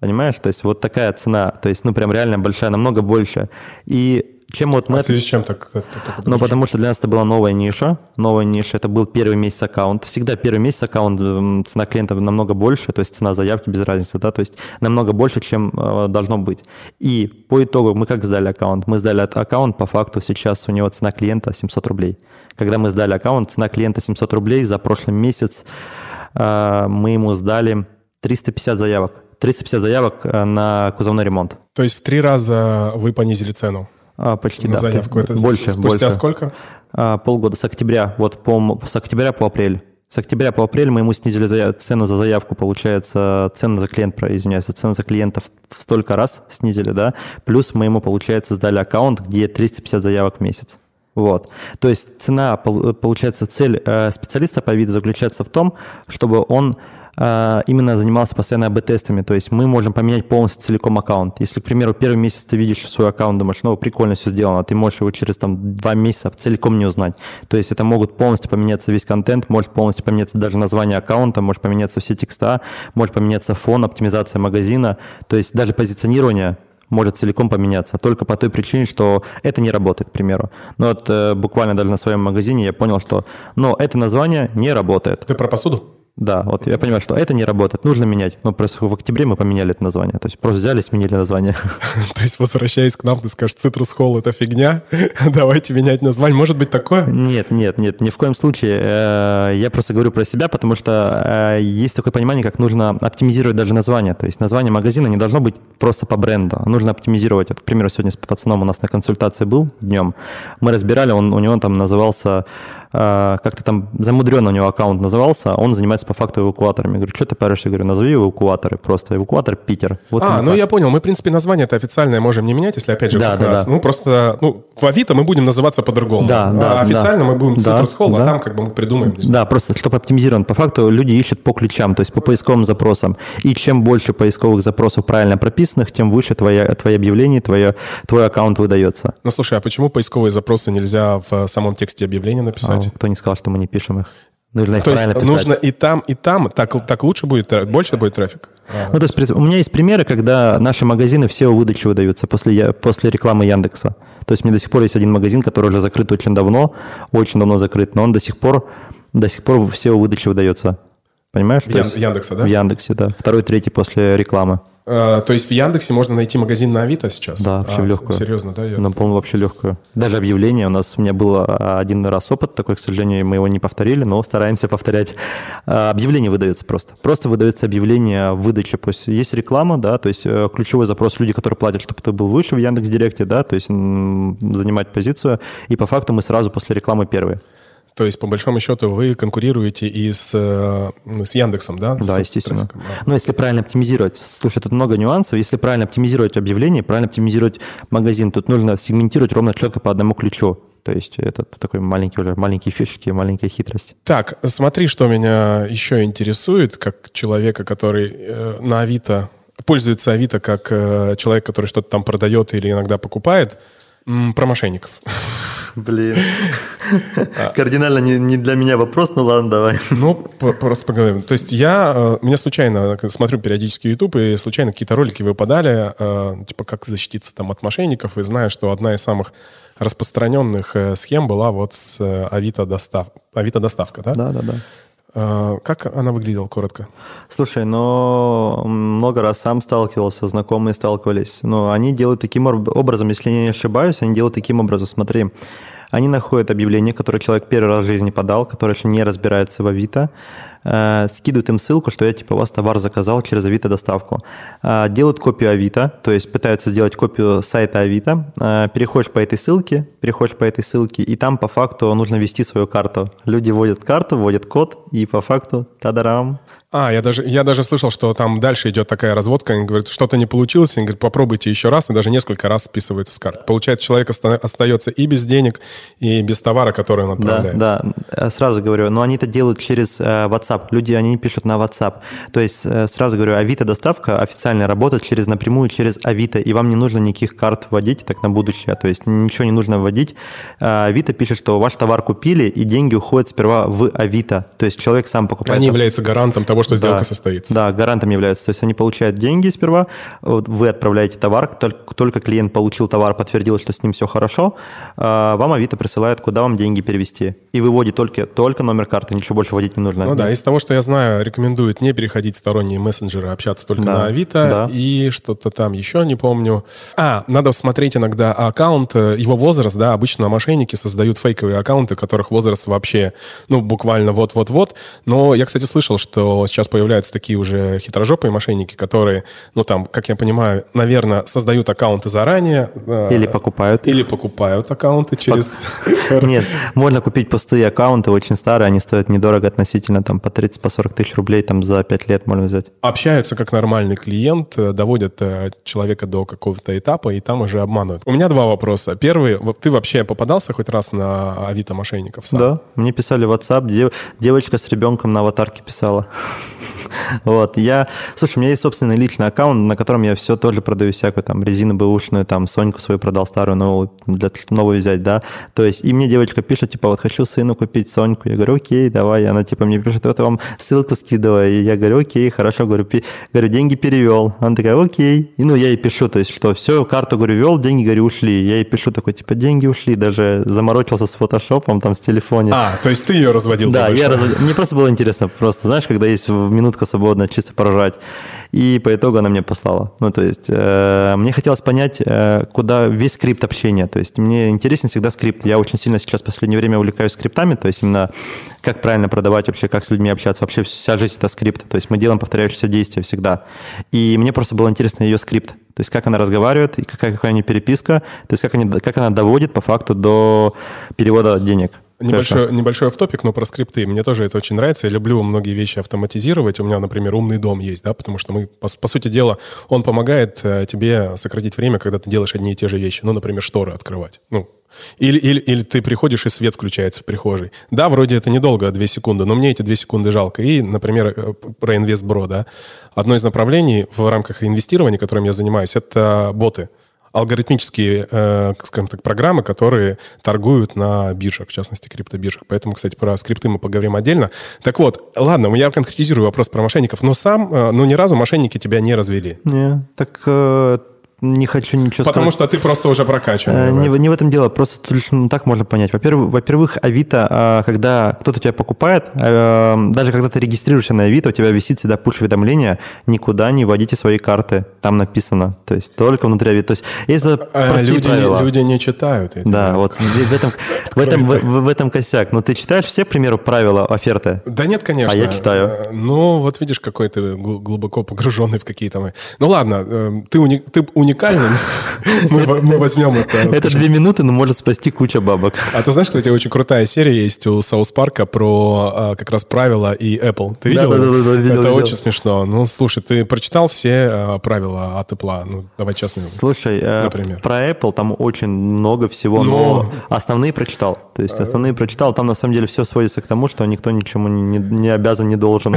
Понимаешь? То есть вот такая цена. То есть ну прям реально большая, намного больше. И чем вот мы... А в связи с чем так? так, так ну, потому что для нас это была новая ниша. Новая ниша, это был первый месяц аккаунт. Всегда первый месяц аккаунт, цена клиента намного больше, то есть цена заявки без разницы, да, то есть намного больше, чем э, должно быть. И по итогу мы как сдали аккаунт? Мы сдали аккаунт, по факту сейчас у него цена клиента семьсот рублей. Когда мы сдали аккаунт, цена клиента семьсот рублей, за прошлый месяц э, мы ему сдали триста пятьдесят заявок. триста пятьдесят заявок на кузовной ремонт. То есть в три раза вы понизили цену? А, почти, на да. заявку это больше, спустя больше. Сколько? А, полгода, с октября, вот по, с октября по апрель. С октября по апрель мы ему снизили заяв... цену за заявку, получается, цену за клиента, извиняюсь, цену за клиента в столько раз снизили, да, плюс мы ему, получается, сдали аккаунт, где триста пятьдесят заявок в месяц. Вот. То есть цена, получается, цель специалиста по виду заключается в том, чтобы он именно занимался постоянно эй-би тестами, то есть мы можем поменять полностью целиком аккаунт. Если, к примеру, первый месяц ты видишь свой аккаунт, думаешь, ну, прикольно все сделано, ты можешь его через там, два месяца целиком не узнать. То есть это могут полностью поменяться весь контент, может полностью поменяться даже название аккаунта, может поменяться все текста, может поменяться фон, оптимизация магазина, то есть даже позиционирование может целиком поменяться, только по той причине, что это не работает, к примеру. Но вот э, буквально даже на своем магазине я понял, что но это название не работает. Ты про посуду? Да, вот я понимаю, что это не работает, нужно менять. Но просто в октябре мы поменяли это название. То есть просто взяли, сменили название. То есть возвращаясь к нам, ты скажешь, Citrus Hall — это фигня, давайте менять название. Может быть такое? Нет, нет, нет, ни в коем случае. Я просто говорю про себя, потому что есть такое понимание, как нужно оптимизировать даже название. То есть название магазина не должно быть просто по бренду. Нужно оптимизировать. Вот, к примеру, сегодня с пацаном у нас на консультации был днем. Мы разбирали, он у него там назывался... как-то там замудренно у него аккаунт назывался, он занимается по факту эвакуаторами. Я говорю, что ты паришься? Я говорю, назови эвакуаторы просто. Эвакуатор Питер. Вот а, ну так. Я понял. Мы, в принципе, название-то официальное можем не менять, если опять же да, как да, раз. Да. Ну, просто ну, в Авито мы будем называться по-другому. Да, а да, официально да. мы будем Citrus Hall, да, а там как бы мы придумаем. Да, просто чтобы оптимизирован. По факту люди ищут по ключам, то есть по поисковым запросам. И чем больше поисковых запросов правильно прописанных, тем выше твои, твои объявления, твое, твой аккаунт выдается. Ну, слушай, а почему поисковые запросы нельзя в самом тексте объявления написать? Кто не сказал, что мы не пишем их? Нужно их то правильно есть писать. Нужно и там, и там. Так, так лучше будет, больше будет трафик. А, ну, то есть у меня есть примеры, когда наши магазины в сео-выдаче выдаются после, после рекламы Яндекса. То есть у меня до сих пор есть один магазин, который уже закрыт очень давно, очень давно закрыт, но он до сих пор, до сих пор в сео-выдаче выдается. Понимаешь? В Ян- Яндекса, да? В Яндексе, да. Второй, третий после рекламы. А, то есть в Яндексе можно найти магазин на Авито сейчас? Да, вообще а, легкую. Серьезно, да? Я... Ну, по-моему, вообще легкую. Даже объявление. У нас у меня был один раз опыт такой, к сожалению, мы его не повторили, но стараемся повторять. А, объявление выдается просто. Просто выдается объявление выдачи. То есть есть реклама, да, то есть ключевой запрос люди, которые платят, чтобы ты был выше в Яндекс.Директе, да, то есть м- занимать позицию. И по факту мы сразу после рекламы первые. То есть, по большому счету, вы конкурируете и с, ну, с Яндексом, да? Да, с, естественно. С Но если правильно оптимизировать, слушай, тут много нюансов. Если правильно оптимизировать объявление, правильно оптимизировать магазин, тут нужно сегментировать ровно четко по одному ключу. То есть это такой маленький, маленькие фишки, маленькая хитрость. Так, смотри, что меня еще интересует, как человека, который на Авито, пользуется Авито как человек, который что-то там продает или иногда покупает, про мошенников. Блин, кардинально не, не для меня вопрос, ну ладно, давай. Ну, по- просто поговорим. То есть я, меня случайно, смотрю периодически YouTube, и случайно какие-то ролики выпадали, э, типа как защититься там от мошенников, и знаю, что одна из самых распространенных схем была вот с Авито Достав... Авито Доставка, да? Да, да, да. Как она выглядела коротко? Слушай, ну, много раз сам сталкивался, знакомые сталкивались. Но они делают таким образом, если я не ошибаюсь, они делают таким образом. Смотри, они находят объявление, которое человек первый раз в жизни подал, которое еще не разбирается в Авито, э, скидывают им ссылку, что я типа у вас товар заказал через Авито доставку. Э, делают копию Авито, то есть пытаются сделать копию сайта Авито. Э, переходишь по этой ссылке, переходишь по этой ссылке, и там по факту нужно ввести свою карту. Люди вводят карту, вводят код, и по факту та-дарам. А, я даже, я даже слышал, что там дальше идет такая разводка, они говорят, что-то не получилось, они говорят, попробуйте еще раз, и даже несколько раз списывается с карт. Получается, человек оста- остается и без денег, и без товара, который он отправляет. Да, да, сразу говорю, но они это делают через WhatsApp. WhatsApp. Люди, они не пишут на WhatsApp. То есть, сразу говорю, Авито-доставка официально работает через напрямую, через Авито, и вам не нужно никаких карт вводить, так на будущее. То есть, ничего не нужно вводить. Авито пишет, что ваш товар купили, и деньги уходят сперва в Авито. То есть, человек сам покупает. Они являются гарантом того, что сделка да, состоится. Да, гарантом являются. То есть, они получают деньги сперва, вы отправляете товар, только, только клиент получил товар, подтвердил, что с ним все хорошо, вам Авито присылает, куда вам деньги перевести. И выводит только, только номер карты, ничего больше вводить не нужно. Ну да, из того, что я знаю, рекомендуют не переходить в сторонние мессенджеры, общаться только да, на Авито да. и что-то там еще, не помню. А, надо смотреть иногда аккаунт, его возраст, да, обычно мошенники создают фейковые аккаунты, которых возраст вообще, ну, буквально вот-вот-вот. Но я, кстати, слышал, что сейчас появляются такие уже хитрожопые мошенники, которые, ну там, как я понимаю, наверное, создают аккаунты заранее. Или покупают. Или покупают аккаунты через... Нет, можно купить пустые аккаунты, очень старые, они стоят недорого относительно, там, по тридцать-сорок тысяч рублей, там, за пять лет можно взять. Общаются как нормальный клиент, доводят человека до какого-то этапа, и там уже обманывают. У меня два вопроса. Первый, ты вообще попадался хоть раз на Авито мошенников сам? Да, мне писали в WhatsApp, дев... девочка с ребенком на аватарке писала. Вот, я... Слушай, у меня есть собственный личный аккаунт, на котором я все тоже продаю всякую, там, резину бэушную, там, Соньку свою продал, старую, новую, для... новую взять, да. То есть, и мне девочка пишет, типа, вот хочу сыну купить Соньку. Я говорю, окей, давай. Она, типа, мне пишет, вот я вам ссылку скидываю. И я говорю, окей, хорошо. Говорю, пи... говорю, деньги перевел. Она такая, окей. И, ну, я ей пишу, то есть, что все, карту, говорю, вел, деньги, говорю, ушли. Я ей пишу, такой, типа, деньги ушли. Даже заморочился с фотошопом, там, с телефона. А, то есть, ты ее разводил? Да, я разводил. Мне просто было интересно, просто, знаешь, когда есть минутка свободная, чисто поржать. И по итогу она мне послала. Ну, то есть, э, мне хотелось понять, э, куда весь скрипт общения. То есть, мне интересен всегда скрипт. Я очень сильно сейчас в последнее время увлекаюсь скриптами, то есть, именно как правильно продавать вообще, как с людьми общаться. Вообще вся жизнь – это скрипт. То есть, мы делаем повторяющиеся действия всегда. И мне просто было интересно ее скрипт. То есть, как она разговаривает, и какая, какая у нее переписка, то есть, как, они, как она доводит по факту до перевода денег. Небольшой, небольшой офф-топик, но про скрипты. Мне тоже это очень нравится. Я люблю многие вещи автоматизировать. У меня, например, умный дом есть, да, потому что мы, по, по сути дела, он помогает тебе сократить время, когда ты делаешь одни и те же вещи. Ну, например, шторы открывать. Ну, Или, или, или ты приходишь, и свет включается в прихожей. Да, вроде это недолго, две секунды, но мне эти две секунды жалко. И, например, про Инвестбро, да. Одно из направлений в рамках инвестирования, которым я занимаюсь, это боты. Алгоритмические, э, скажем так, программы, которые торгуют на биржах, в частности, криптобиржах. Поэтому, кстати, про скрипты мы поговорим отдельно. Так вот, ладно, я конкретизирую вопрос про мошенников, но сам, э, ну, ни разу мошенники тебя не развели. Нет, так... Э... Не хочу ничего Потому сказать. Потому что ты просто уже прокачан. Э, не, не в этом дело, просто так можно понять. Во-первых, во-первых, Авито, когда кто-то тебя покупает, даже когда ты регистрируешься на Авито, у тебя висит всегда пуш-уведомление, никуда не вводите свои карты, там написано. То есть только внутри Авито. То есть, если а, простые люди, правила. Не, люди не читают эти. Да, вот в этом, в, этом, в, в этом косяк. Но ты читаешь все, к примеру, правила оферты? Да нет, конечно. А я читаю. Ну, вот видишь, какой ты глубоко погруженный в какие-то... мои... Ну ладно, ты уникальный. Уникальным. Мы, мы возьмем это. Это две минуты, но может спасти куча бабок. А ты знаешь, кстати, очень крутая серия есть у Саус Парка про как раз правила и Apple. Ты видел? Да, да, да, да, видел, это видел. Очень смешно. Ну, слушай, ты прочитал все правила от Apple? Ну, давай честно. Слушай, например. Про Apple там очень много всего, но, но основные прочитал. То есть основные прочитал. Там на самом деле все сводится к тому, что никто ничему не, не обязан, не должен.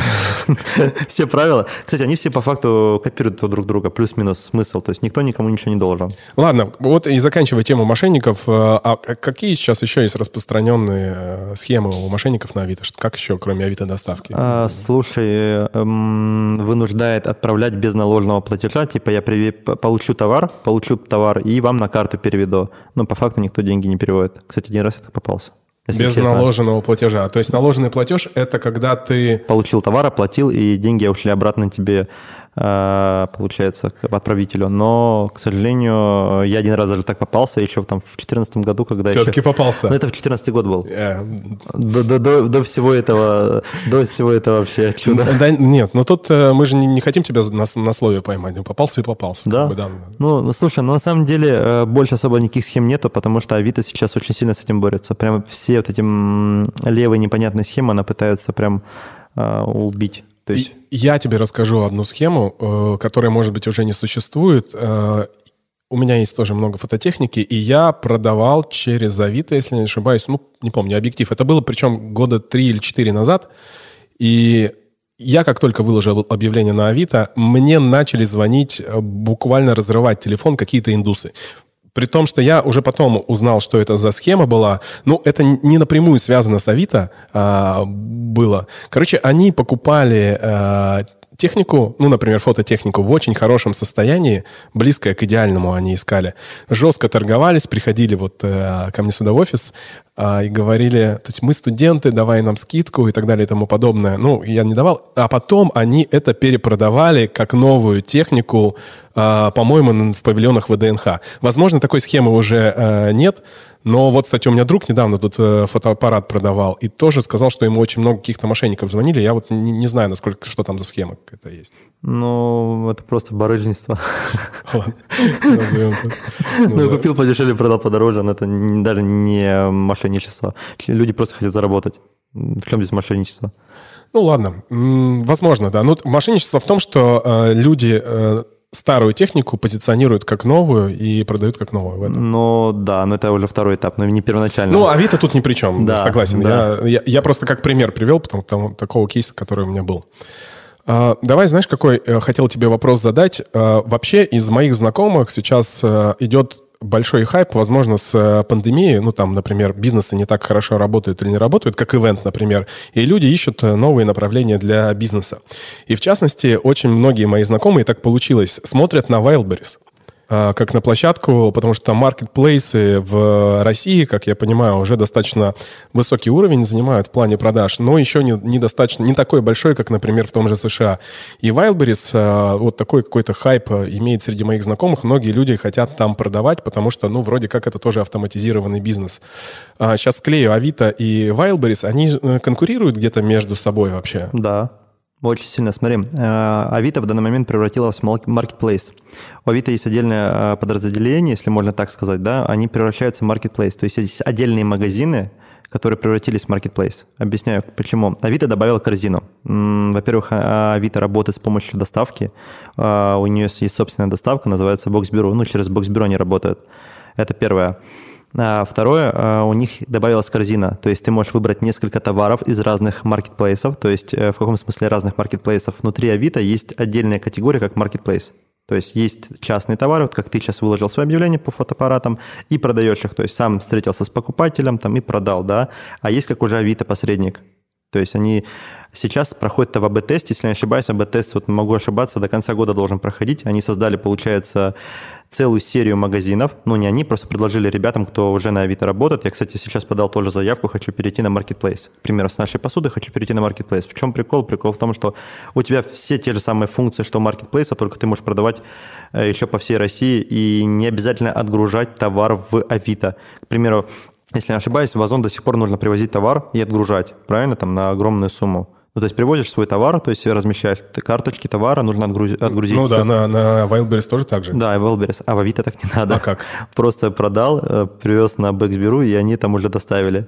Все правила. Кстати, они все по факту копируют друг друга. Плюс-минус смысл. То есть никто никому ничего не должен. Ладно, вот и заканчивая тему мошенников, а какие сейчас еще есть распространенные схемы у мошенников на Авито? Как еще, кроме Авито-доставки? А, слушай, вынуждает отправлять без наложенного платежа, типа я прив... получу товар, получу товар и вам на карту переведу. Но по факту никто деньги не переводит. Кстати, один раз я так попался. Если без честно. Наложенного платежа. То есть наложенный платеж – это когда ты… Получил товар, оплатил, и деньги ушли обратно тебе, получается, к отправителю. Но, к сожалению, я один раз даже так попался, еще там в две тысячи четырнадцатом году, когда Все-таки еще... Все-таки попался. Ну, это в две тысячи четырнадцатый год был. Yeah. До, до, до, до всего этого, до всего этого вообще чуда. Да, нет, но тут мы же не, не хотим тебя на, на слове поймать. Попался и попался. Да? Как бы, да. Ну, слушай, ну, на самом деле больше особо никаких схем нету, потому что Авито сейчас очень сильно с этим борется. Прямо все вот эти левые непонятные схемы, она пытается прям э, убить. То есть... Я тебе расскажу одну схему, которая, может быть, уже не существует. У меня есть тоже много фототехники, и я продавал через Авито, если не ошибаюсь, ну, не помню, объектив. Это было, причем, года три или четыре назад. И я, как только выложил объявление на Авито, мне начали звонить, буквально разрывать телефон какие-то индусы. При том, что я уже потом узнал, что это за схема была. Ну, это не напрямую связано с Авито а, было. Короче, они покупали а, технику, ну, например, фототехнику в очень хорошем состоянии, близкое к идеальному они искали. Жестко торговались, приходили вот а, ко мне сюда в офис а, и говорили, то есть мы студенты, давай нам скидку и так далее и тому подобное. Ну, я не давал. А потом они это перепродавали как новую технику, по-моему, в павильонах ВДНХ. Возможно, такой схемы уже э, нет, но вот, кстати, у меня друг недавно тут э, фотоаппарат продавал и тоже сказал, что ему очень много каких-то мошенников звонили. Я вот не, не знаю, насколько, что там за схема это есть. Ну, это просто барыжничество. Ну, купил подешевле, продал подороже, но это даже не мошенничество. Люди просто хотят заработать. В чем здесь мошенничество? Ну, ладно. Возможно, да. Но мошенничество в том, что люди... старую технику позиционируют как новую и продают как новую в этом. Ну, да, но это уже второй этап, но не первоначально. Ну, Авито тут ни при чем, да, согласен. Да. Я, я, я просто как пример привел, потому что такого кейса, который у меня был. А, давай, знаешь, какой хотел тебе вопрос задать. А, вообще из моих знакомых сейчас а, идет большой хайп, возможно, с пандемией. Ну, там, например, бизнесы не так хорошо работают или не работают, как ивент, например. И люди ищут новые направления для бизнеса. И, в частности, очень многие мои знакомые, так получилось, смотрят на Wildberries как на площадку, потому что маркетплейсы в России, как я понимаю, уже достаточно высокий уровень занимают в плане продаж, но еще не, не, достаточно, не такой большой, как, например, в том же США. И Wildberries, вот такой какой-то хайп имеет среди моих знакомых. Многие люди хотят там продавать, потому что, ну, вроде как это тоже автоматизированный бизнес. Сейчас склею Авито и Wildberries, они конкурируют где-то между собой вообще? Да. Очень сильно. Смотри, Авито в данный момент превратилось в маркетплейс. У Авито есть отдельное подразделение, если можно так сказать, да, они превращаются в маркетплейс. То есть есть отдельные магазины, которые превратились в маркетплейс. Объясняю, почему. Авито добавила корзину. Во-первых, Авито работает с помощью доставки. У нее есть собственная доставка, называется Boxberry. Ну, через Boxberry они работают. Это первое. А второе, у них добавилась корзина, то есть ты можешь выбрать несколько товаров из разных маркетплейсов, то есть в каком смысле разных маркетплейсов. Внутри Авито есть отдельная категория, как маркетплейс. То есть есть частные товары, вот как ты сейчас выложил свое объявление по фотоаппаратам и продаешь их, то есть сам встретился с покупателем там, и продал, да. А есть как уже Авито-посредник. То есть они сейчас проходят в АБ-тест, если не ошибаюсь, АБ-тест, вот могу ошибаться, до конца года должен проходить. Они создали, получается, целую серию магазинов. Ну, не они, просто предложили ребятам, кто уже на Авито работает. Я, кстати, сейчас подал тоже заявку, хочу перейти на маркетплейс. К примеру, с нашей посуды хочу перейти на маркетплейс. В чем прикол? Прикол в том, что у тебя все те же самые функции, что маркетплейса, только ты можешь продавать еще по всей России и не обязательно отгружать товар в Авито. К примеру, если не ошибаюсь, в Озон до сих пор нужно привозить товар и отгружать, правильно, там, на огромную сумму. Ну, то есть привозишь свой товар, то есть размещаешь карточки товара, нужно отгрузи- отгрузить. Ну да, на, на Wildberries тоже так же. Да, Wildberries, а в Авито так не надо. А как? Просто продал, привез на Бэксберу, и они там уже доставили.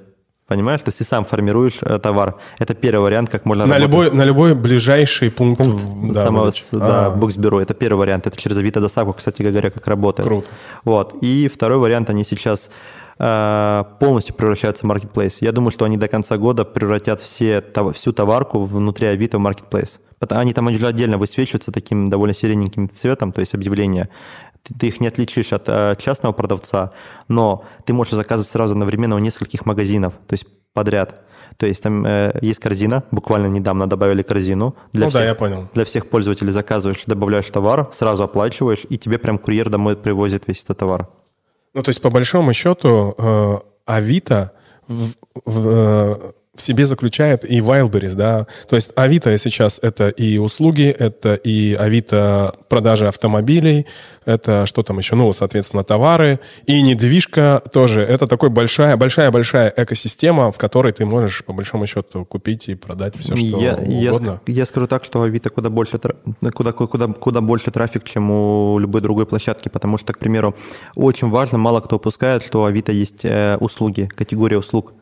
Понимаешь? То есть ты сам формируешь товар. Это первый вариант, как можно... На, любой, на любой ближайший пункт, пункт да, самого да, Boxberry. Это первый вариант. Это через Авито доставку, кстати говоря, как работает. Круто. Вот. И второй вариант, они сейчас э, полностью превращаются в маркетплейс. Я думаю, что они до конца года превратят все, тов, всю товарку внутри Авито в маркетплейс. Они там отдельно высвечиваются таким довольно сирененьким цветом, то есть объявления. Ты их не отличишь от э, частного продавца, но ты можешь заказывать сразу одновременно у нескольких магазинов, то есть подряд. То есть там э, есть корзина, буквально недавно добавили корзину. Для ну всех, да, я понял. Для всех пользователей заказываешь, добавляешь товар, сразу оплачиваешь, и тебе прям курьер домой привозит весь этот товар. Ну, то есть по большому счету э, Авито в... в э... в себе заключает и Wildberries, да. То есть Авито сейчас это и услуги, это и Авито продажи автомобилей, это что там еще, ну, соответственно, товары, и недвижка тоже. Это такой большая-большая-большая экосистема, в которой ты можешь, по большому счету, купить и продать все, что я, угодно. Я, я скажу так, что Авито куда больше, куда, куда, куда больше трафик, чем у любой другой площадки, потому что, к примеру, очень важно, мало кто упускает, что у Авито есть услуги, категория услуг.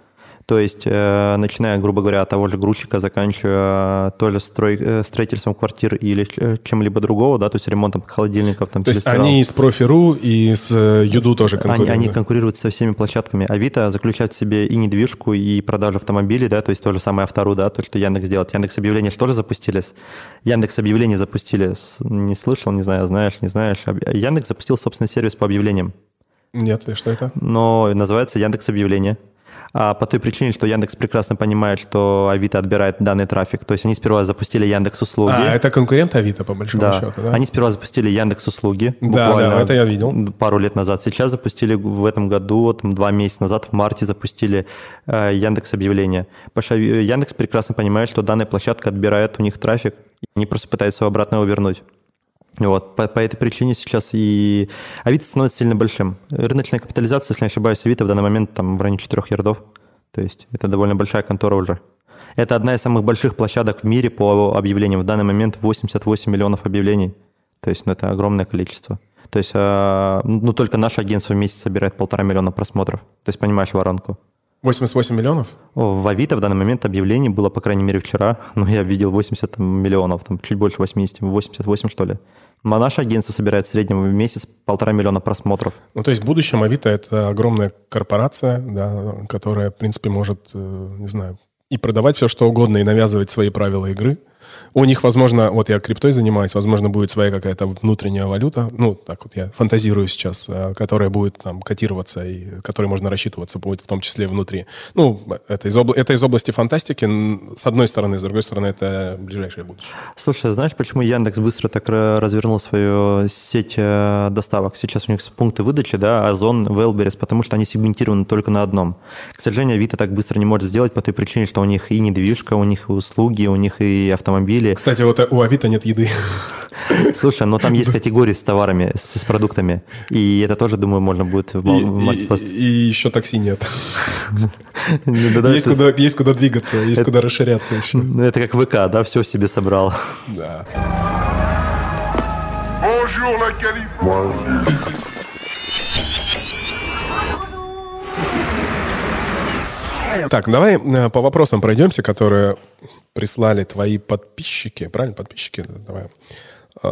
То есть, э, начиная, грубо говоря, от того же грузчика, заканчивая тоже строй, строительством квартир или чем-либо другого, да, то есть ремонтом холодильников. Там, то есть они с профи.ру и с Юду с, тоже конкурируют? Они, они конкурируют со всеми площадками. Авито заключает в себе и недвижку, и продажу автомобилей, да, то есть то же самое Автору, да, то, что Яндекс делает. Яндекс.Объявления что ли запустились? Яндекс.Объявления запустили, не слышал, не знаю, знаешь, не знаешь. Яндекс запустил собственный сервис по объявлениям. Нет, и что это? Но называется Яндекс.Объявления. А по той причине, что Яндекс прекрасно понимает, что Авито отбирает данный трафик. То есть они сперва запустили Яндекс.Услуги. А, это конкурент Авито, по большому да. счету, да? Они сперва запустили Яндекс.Услуги. Да, да, это я видел. Пару лет назад. Сейчас запустили в этом году, вот, два месяца назад, в марте запустили э, Яндекс.Объявления. Яндекс прекрасно понимает, что данная площадка отбирает у них трафик. Они просто пытаются его обратно его вернуть. Вот, по, по этой причине сейчас и Авито становится сильно большим. Рыночная капитализация, если не ошибаюсь, Авито в данный момент там в районе четырёх ярдов. То есть это довольно большая контора уже. Это одна из самых больших площадок в мире по объявлениям. В данный момент восемьдесят восемь миллионов объявлений. То есть ну, это огромное количество. То есть ну, только наше агентство в месяц собирает полтора миллиона просмотров. То есть понимаешь воронку. восемьдесят восемь миллионов? В Авито в данный момент объявлений было, по крайней мере, вчера, но ну, я видел восемьдесят миллионов, там чуть больше восьмидесяти, восемьдесят восемь что ли. А наше агентство собирает в среднем в месяц полтора миллиона просмотров. Ну, то есть в будущем Авито – это огромная корпорация, да, которая, в принципе, может, не знаю, и продавать все, что угодно, и навязывать свои правила игры. У них, возможно, вот я криптой занимаюсь, возможно, будет своя какая-то внутренняя валюта, ну, так вот я фантазирую сейчас, которая будет там котироваться и которой можно рассчитываться будет в том числе внутри. Ну, это из, обла- это из области фантастики, с одной стороны, с другой стороны, это ближайшее будущее. Слушай, знаешь, почему Яндекс быстро так развернул свою сеть доставок? Сейчас у них пункты выдачи, да, Озон, Wildberries, потому что они сегментированы только на одном. К сожалению, Авито так быстро не может сделать по той причине, что у них и недвижка, у них и услуги, у них и автомобили. Кстати, вот у Авито нет еды. Слушай, но там есть категории с товарами, с, с продуктами. И это тоже, думаю, можно будет в маркетплейсе. И, и, и еще такси нет. Есть куда, есть куда двигаться, есть это, куда расширяться еще. Это как ВК, да, все в себе собрал. Да. Так, давай по вопросам пройдемся, которые прислали твои подписчики. Правильно, подписчики? Давай.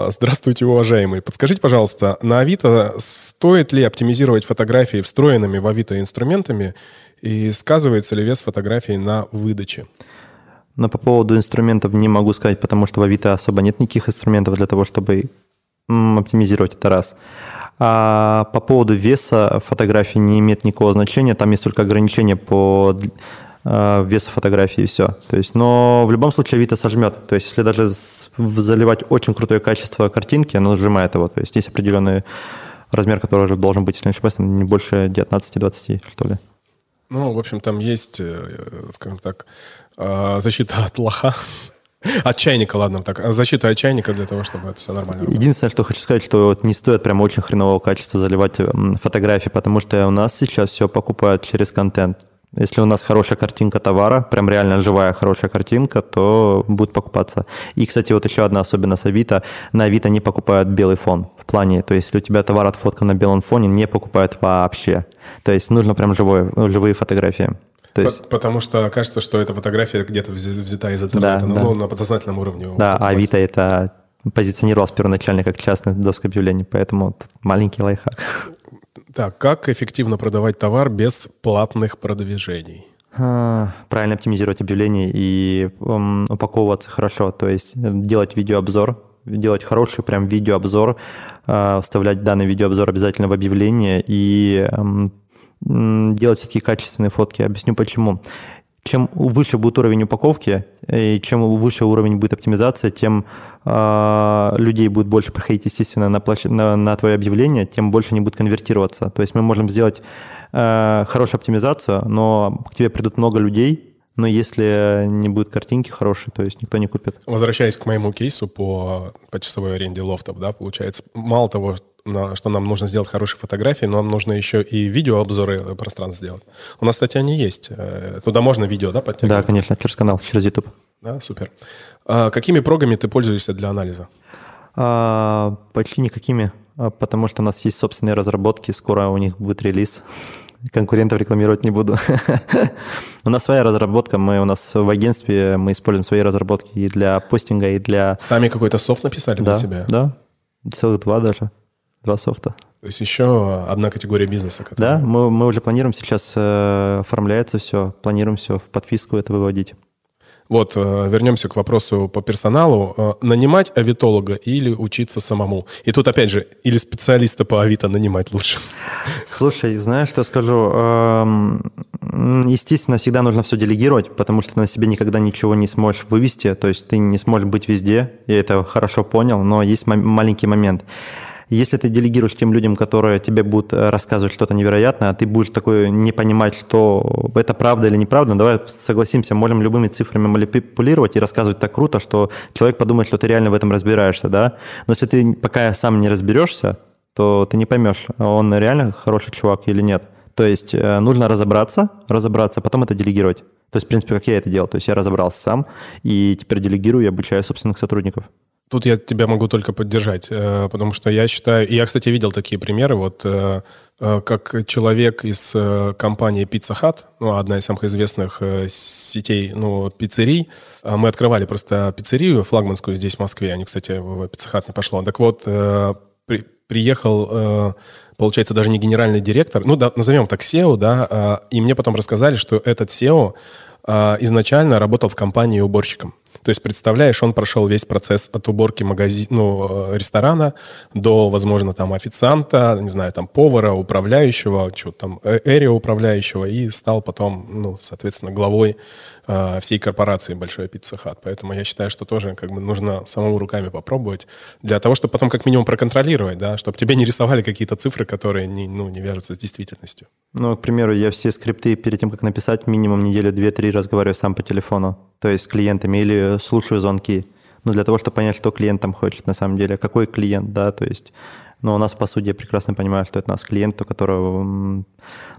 Здравствуйте, уважаемые. Подскажите, пожалуйста, на Авито стоит ли оптимизировать фотографии встроенными в Авито инструментами и сказывается ли вес фотографий на выдаче? Но по поводу инструментов не могу сказать, потому что в Авито особо нет никаких инструментов для того, чтобы оптимизировать это раз. А по поводу веса фотографий не имеет никакого значения. Там есть только ограничения по весу фотографии и все. То есть, но в любом случае Авито сожмет. То есть, если даже заливать очень крутое качество картинки, оно сжимает его. То есть, есть определенный размер, который уже должен быть, если не ошибаюсь, не больше девятнадцати-двадцати, что ли. Ну, в общем, там есть, скажем так, защита от лоха. От чайника, ладно, так. Защита от чайника для того, чтобы это все нормально было. Единственное, что хочу сказать, что вот не стоит прям очень хренового качества заливать фотографии, потому что у нас сейчас все покупают через контент. Если у нас хорошая картинка товара, прям реально живая хорошая картинка, то будет покупаться. И, кстати, вот еще одна особенность Авито. На Авито не покупают белый фон в плане. То есть, если у тебя товар отфоткан на белом фоне, не покупают вообще. То есть, нужно прям живой, живые фотографии. То есть... Потому что кажется, что эта фотография где-то взята из интернета, да, ну, да. на подсознательном уровне. Да, а Авито это позиционировалось первоначально как частная доска объявлений, поэтому маленький лайфхак. Так, как эффективно продавать товар без платных продвижений? Правильно оптимизировать объявления и упаковываться хорошо, то есть делать видеообзор, делать хороший прям видеообзор, вставлять данный видеообзор обязательно в объявление и делать всякие качественные фотки. Объясню почему. Чем выше будет уровень упаковки, и чем выше уровень будет оптимизация, тем э, людей будет больше приходить, естественно, на, площ... на, на твое объявление, тем больше они будут конвертироваться. То есть мы можем сделать э, хорошую оптимизацию, но к тебе придут много людей, но если не будет картинки хорошей, то есть никто не купит. Возвращаясь к моему кейсу по, по часовой аренде лофтов, да, получается, мало того, что нам нужно сделать хорошие фотографии, но нам нужно еще и видеообзоры пространств сделать. У нас, кстати, они есть. Туда можно видео, да, подтягивать? Да, конечно, через канал, через YouTube. Да, супер. А какими прогами ты пользуешься для анализа? А, почти никакими, потому что у нас есть собственные разработки, скоро у них будет релиз. конкурентов рекламировать не буду. У нас своя разработка, мы у нас в агентстве, мы используем свои разработки и для постинга, и для... Сами какой-то софт написали для себя? Да, целых два даже, два софта. То есть еще одна категория бизнеса. Которая... Да, мы, мы уже планируем, сейчас э, оформляется все, планируем все, в подписку это выводить. Вот, э, вернемся к вопросу по персоналу. Э, нанимать авитолога или учиться самому? И тут, опять же, или специалиста по авито нанимать лучше? Слушай, знаешь, что я скажу? Э, естественно, всегда нужно все делегировать, потому что ты на себе никогда ничего не сможешь вывести, то есть ты не сможешь быть везде, я это хорошо понял, но есть м- маленький момент. Если ты делегируешь тем людям, которые тебе будут рассказывать что-то невероятное, а ты будешь такой не понимать, что это правда или неправда, давай согласимся, можем любыми цифрами манипулировать и рассказывать так круто, что человек подумает, что ты реально в этом разбираешься, да? Но если ты пока сам не разберешься, то ты не поймешь, он реально хороший чувак или нет. То есть нужно разобраться, разобраться, потом это делегировать. То есть, в принципе, как я это делал. То есть я разобрался сам и теперь делегирую и обучаю собственных сотрудников. Тут я тебя могу только поддержать, потому что я считаю... И я, кстати, видел такие примеры. Вот как человек из компании Pizza Hut, ну, одна из самых известных сетей, ну, пиццерий. Мы открывали просто пиццерию флагманскую здесь, в Москве. Они, кстати, в Pizza Hut не пошло. Так вот, при, приехал... Получается, даже не генеральный директор, ну, да, назовем так сео, да, и мне потом рассказали, что этот сео изначально работал в компании уборщиком. То есть, представляешь, он прошел весь процесс от уборки магазина, ну, ресторана до, возможно, там, официанта, не знаю, там, повара, управляющего, что-то там, эрио управляющего, и стал потом, ну, соответственно, главой э, всей корпорации большой Pizza Hut. Поэтому я считаю, что тоже как бы нужно самому руками попробовать для того, чтобы потом как минимум проконтролировать, да, чтобы тебе не рисовали какие-то цифры, которые не, ну, не вяжутся с действительностью. Ну, к примеру, я все скрипты перед тем, как написать, минимум неделю две-три разговариваю сам по телефону, то есть с клиентами или слушаю звонки, ну, для того, чтобы понять, что клиент там хочет на самом деле, какой клиент, да, то есть, ну, у нас, по сути, я прекрасно понимаю, что это у нас клиент, у которого,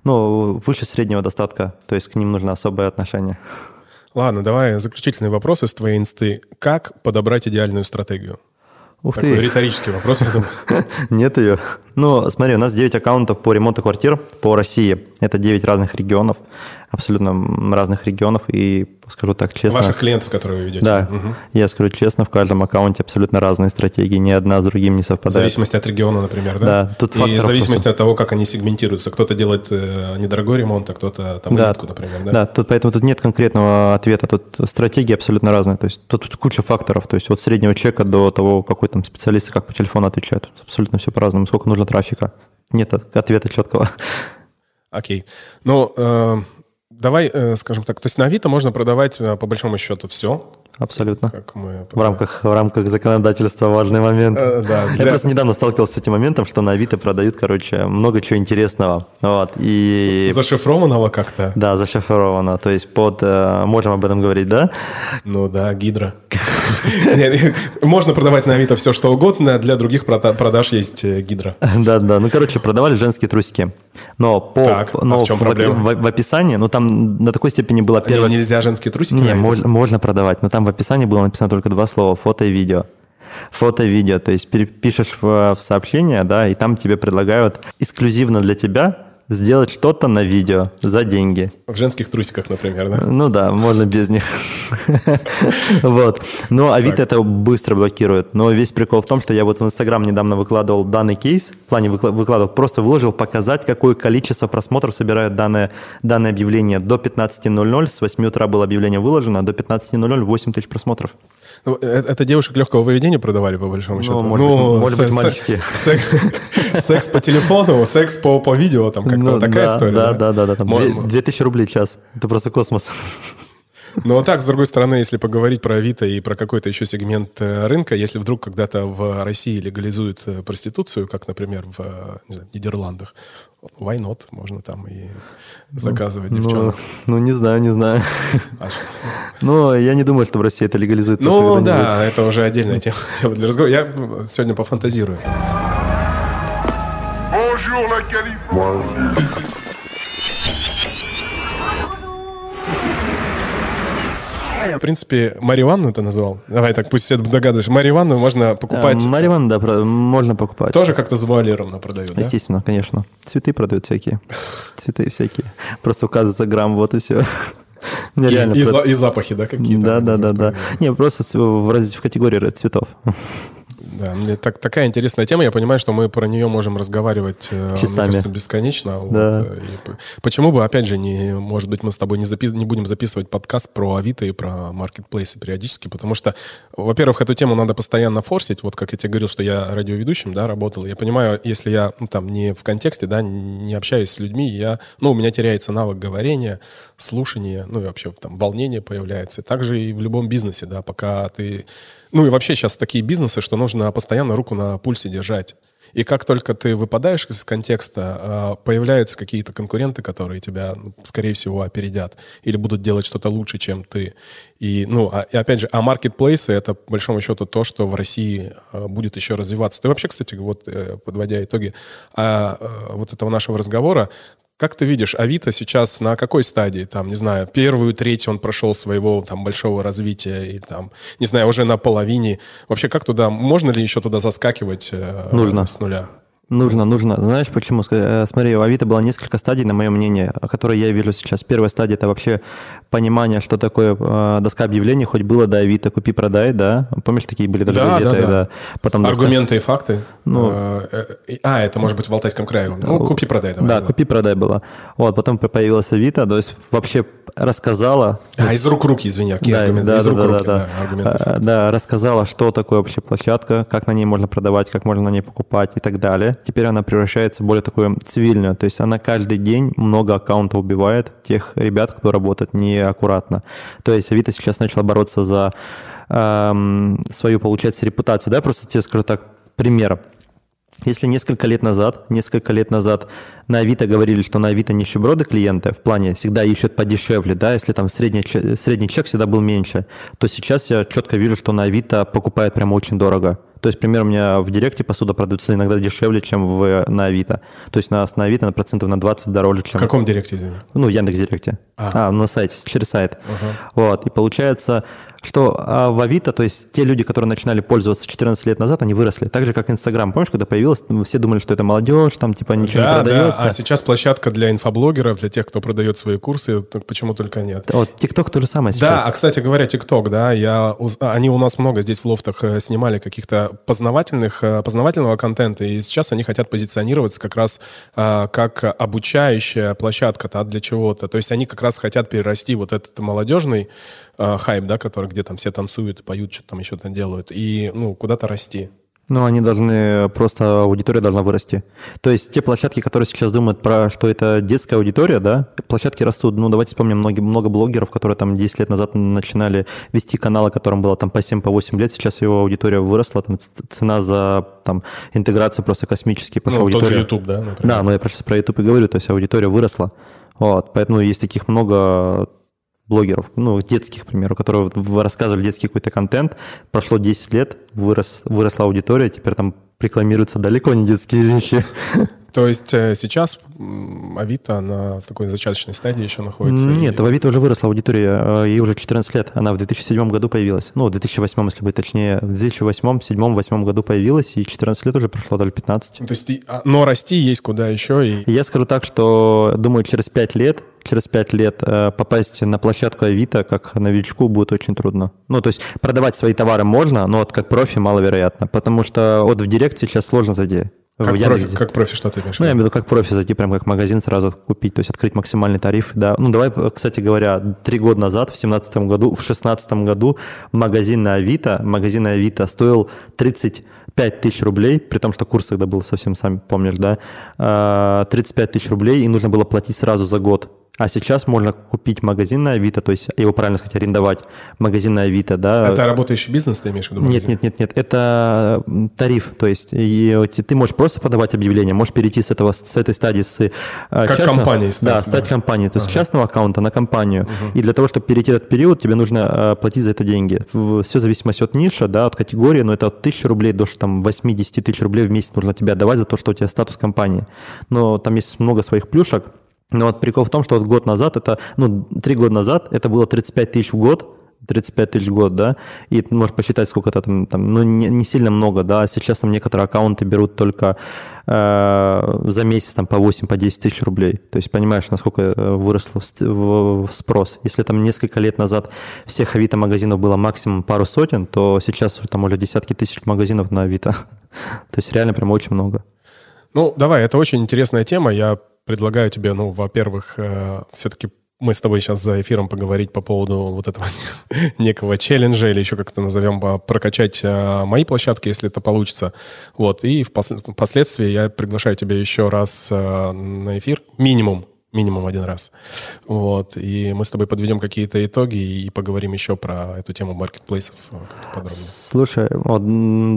ну, выше среднего достатка, то есть к ним нужно особое отношение. Ладно, давай заключительный вопрос из твоей инсты. Как подобрать идеальную стратегию? Ух Такой ты. Риторический вопрос, я думаю. Нет ее. Ну, смотри, у нас девять аккаунтов по ремонту квартир по России. Это девять разных регионов, абсолютно разных регионов. И скажу так честно... Ваших клиентов, которые вы ведете. Да. Угу. Я скажу честно, в каждом аккаунте абсолютно разные стратегии. Ни одна с другим не совпадает. В зависимости от региона, например, да? Да. Тут фактор, и в зависимости просто... от того, как они сегментируются. Кто-то делает недорогой ремонт, а кто-то там элитку, да. например. Да, да. Тут, поэтому тут нет конкретного ответа. Тут стратегии абсолютно разные. То есть тут, тут куча факторов. То есть от среднего чека до того, какой там специалист, как по телефону отвечает. Тут абсолютно все по-разному. Сколько нужно трафика? Нет ответа четкого. Окей. Ну... Э... Давай, скажем так, то есть на Авито можно продавать по большому счету все. Абсолютно. Как мы в, рамках, в рамках законодательства важный момент. Э, да, для... Я просто недавно сталкивался с этим моментом, что на Авито продают, короче, много чего интересного. Вот, и... Зашифрованного как-то? Да, зашифровано. То есть под... Можем об этом говорить, да? Ну да, гидра. Можно продавать на Авито все, что угодно, для других продаж есть гидра. Да-да, ну короче, продавали женские трусики. Но по в описании, ну там до такой степени было первое... Нельзя женские трусики? Не, можно продавать, но там в описании было написано только два слова: фото и видео. Фото и видео. То есть пишешь в, в сообщение, да, и там тебе предлагают эксклюзивно для тебя сделать что-то на видео за деньги. В женских трусиках, например, да? Ну да, можно без них. Вот. Но Авито это быстро блокирует. Но весь прикол в том, что я вот в Инстаграм недавно выкладывал данный кейс, в плане выкладывал, просто выложил показать, какое количество просмотров собирает данное, данное объявление. До пятнадцати ноль-ноль, с восьми утра было объявление выложено, до пятнадцати ноль-ноль восемь тысяч просмотров. Ну, это девушек легкого поведения продавали, по большому счету? Ну, может, ну, может с- быть, мальчики. Секс по телефону, секс по видео, там, как-то такая история. Да, да, да, да. две тысячи рублей в час. Это просто космос. Ну, а так, с другой стороны, если поговорить про Авито и про какой-то еще сегмент рынка, если вдруг когда-то в России легализуют проституцию, как, например, в, не знаю, в Нидерландах, why not? Можно там и заказывать ну, девчонок. Ну, ну, не знаю, не знаю. А ну, я не думаю, что в России это легализует. Ну, да, будет. Это уже отдельная тема, тема для разговора. Я сегодня пофантазирую. В принципе, Мариванну ты назвал. Давай так, пусть все догадываются. Мариванну можно покупать. Мариванну, да, можно покупать. Тоже как-то завуалированно продают, да? Естественно, конечно. Цветы продают всякие. Цветы всякие. Просто указывается грамм, вот и все. И, и, за, и запахи, да, какие-то? Да, да, да, да. Не, просто в категории цветов. Да, мне так, такая интересная тема. Я понимаю, что мы про нее можем разговаривать часами. Кажется, бесконечно. Да. Вот. И почему бы, опять же, не, может быть, мы с тобой не, запис... не будем записывать подкаст про Авито и про маркетплейсы периодически, потому что, во-первых, эту тему надо постоянно форсить. Вот как я тебе говорил, что я радиоведущим, да, работал. Я понимаю, если я ну, там, не в контексте, да, не общаюсь с людьми, я, ну, у меня теряется навык говорения, слушания, ну и вообще там, волнение появляется. Также и в любом бизнесе, да, пока ты... Ну и вообще сейчас такие бизнесы, что нужно постоянно руку на пульсе держать. И как только ты выпадаешь из контекста, появляются какие-то конкуренты, которые тебя, скорее всего, опередят или будут делать что-то лучше, чем ты. И, ну, и опять же, а маркетплейсы — это, по большому счету, то, что в России будет еще развиваться. Ты вообще, кстати, вот подводя итоги вот этого нашего разговора, как ты видишь, Авито сейчас на какой стадии? Там, не знаю, первую треть он прошел своего там, большого развития, и там, не знаю, уже на половине. Вообще, как туда, можно ли еще туда заскакивать нужно. С нуля? Нужно, нужно. Знаешь, почему? Смотри, у Авито было несколько стадий, на мое мнение, которые я вижу сейчас. Первая стадия – это вообще понимание, что такое доска объявлений, хоть было до Авито, купи-продай, да? Помнишь, такие были даже да, газеты? Да, да, да. Потом аргументы доска... и факты. Ну, а, это может быть в Алтайском крае. Ну, купи-продай. Давай, да, да, купи-продай было. Вот, потом появилась Авито, то есть вообще рассказала... А, из рук руки, извини, какие да, аргументы? Да, из рук да, руки, да, да. Да, аргументы и факты. Да, рассказала, что такое вообще площадка, как на ней можно продавать, как можно на ней покупать и так далее. Теперь она превращается в более такую цивильную. То есть она каждый день много аккаунтов убивает тех ребят, кто работает неаккуратно. То есть Авито сейчас начала бороться за эм, свою, получается, репутацию. Да, просто тебе скажу так, пример. Если несколько лет назад, несколько лет назад на Авито говорили, что на Авито нищеброды клиенты в плане всегда ищут подешевле, да, если там средний, средний чек всегда был меньше, то сейчас я четко вижу, что на Авито покупают прямо очень дорого. То есть, например, у меня в Директе посуда продается иногда дешевле, чем в, на Авито. То есть на, на Авито на процентов на двадцать дороже, чем... В каком Директе, извини? Ну, в Яндекс.Директе. А. а, на сайте, через сайт. Угу. Вот, и получается, что в Авито, то есть те люди, которые начинали пользоваться четырнадцать лет назад, они выросли. Так же, как Инстаграм. Помнишь, когда появилось, все думали, что это молодежь, там типа ничего да, не продается. Да, а сейчас площадка для инфоблогеров, для тех, кто продает свои курсы, почему только нет. Вот, ТикТок то же самое сейчас. Да, а, кстати говоря, ТикТок, да, я, они у нас много здесь в лофтах снимали каких-то познавательных, познавательного контента, и сейчас они хотят позиционироваться как раз а, как обучающая площадка да, для чего-то. То есть они как раз хотят перерасти вот этот молодежный а, хайп, да, который где там все танцуют, поют, что-то там еще делают, и ну, куда-то расти. Ну, они должны, просто аудитория должна вырасти. То есть те площадки, которые сейчас думают про, что это детская аудитория, да, площадки растут. Ну, давайте вспомним много, много блогеров, которые там десять лет назад начинали вести каналы, которым было там по семь-восемь лет, сейчас его аудитория выросла, там цена за там, интеграцию просто космически. Ну, аудитория... тот же YouTube, да, например. Да, но я сейчас про YouTube и говорю, то есть аудитория выросла. Вот, поэтому есть таких много... блогеров, ну, детских, к примеру, которые рассказывали детский какой-то контент, прошло десять лет, вырос, выросла аудитория, теперь там рекламируются далеко не детские вещи. То есть сейчас Авито, она в такой зачаточной стадии еще находится? Нет, и... в Авито уже выросла аудитория, ей уже четырнадцать лет, она в две тысячи седьмом году появилась, ну, в две тысячи восьмом, если быть точнее, в две тысячи восьмом, две тысячи седьмом, две тысячи восьмом году появилась, и четырнадцать лет уже прошло, даже пятнадцать. То есть, но расти есть куда еще? И... Я скажу так, что, думаю, через пять лет, через пять лет попасть на площадку Авито как новичку будет очень трудно. Ну, то есть продавать свои товары можно, но вот как профи маловероятно, потому что вот в Директе сейчас сложно зайти. Как профи, как профи, что ты имеешь? Ну, я имею в виду, как профи зайти, прям как магазин сразу купить, то есть открыть максимальный тариф, да. Ну, давай, кстати говоря, три года назад, в семнадцатом году, в шестнадцатом году магазин на Авито, магазин на Авито стоил тридцать пять тысяч рублей, при том, что курс тогда был совсем, сам помнишь, да, тридцать пять тысяч рублей, и нужно было платить сразу за год. А сейчас можно купить магазин на Авито, то есть его, правильно сказать, арендовать, магазин на Авито, да. Это работающий бизнес, ты имеешь в виду? Магазин? Нет, нет, нет, нет, это тариф, то есть и, ты можешь просто подавать объявление, можешь перейти с, этого, с этой стадии, с как частного, компании, стать, да, стать да. компанией, то есть ага. с частного аккаунта на компанию, угу. И для того, чтобы перейти этот период, тебе нужно платить за это деньги. Все зависимость от ниши, да, от категории, но это от тысячи рублей до там, восемьдесят тысяч рублей в месяц нужно тебе отдавать за то, что у тебя статус компании. Но там есть много своих плюшек. Но вот прикол в том, что вот год назад это, ну, три года назад это было тридцать пять тысяч в год, тридцать пять тысяч в год, да, и ты можешь посчитать, сколько это там, там ну, не, не сильно много, да, сейчас там некоторые аккаунты берут только э, за месяц там по восемь-десять тысяч рублей, то есть понимаешь, насколько вырос в, в спрос. Если там несколько лет назад всех авито-магазинов было максимум пару сотен, то сейчас там уже десятки тысяч магазинов на авито, то есть реально прям очень много. Ну, давай, это очень интересная тема, я предлагаю тебе, ну, во-первых, э, все-таки мы с тобой сейчас за эфиром поговорить по поводу вот этого некого челленджа или еще как-то назовем, прокачать мои площадки, если это получится. Вот. И впоследствии я приглашаю тебя еще раз на эфир. Минимум. Минимум один раз. Вот. И мы с тобой подведем какие-то итоги и поговорим еще про эту тему маркетплейсов как-то подробнее. Слушай, вот,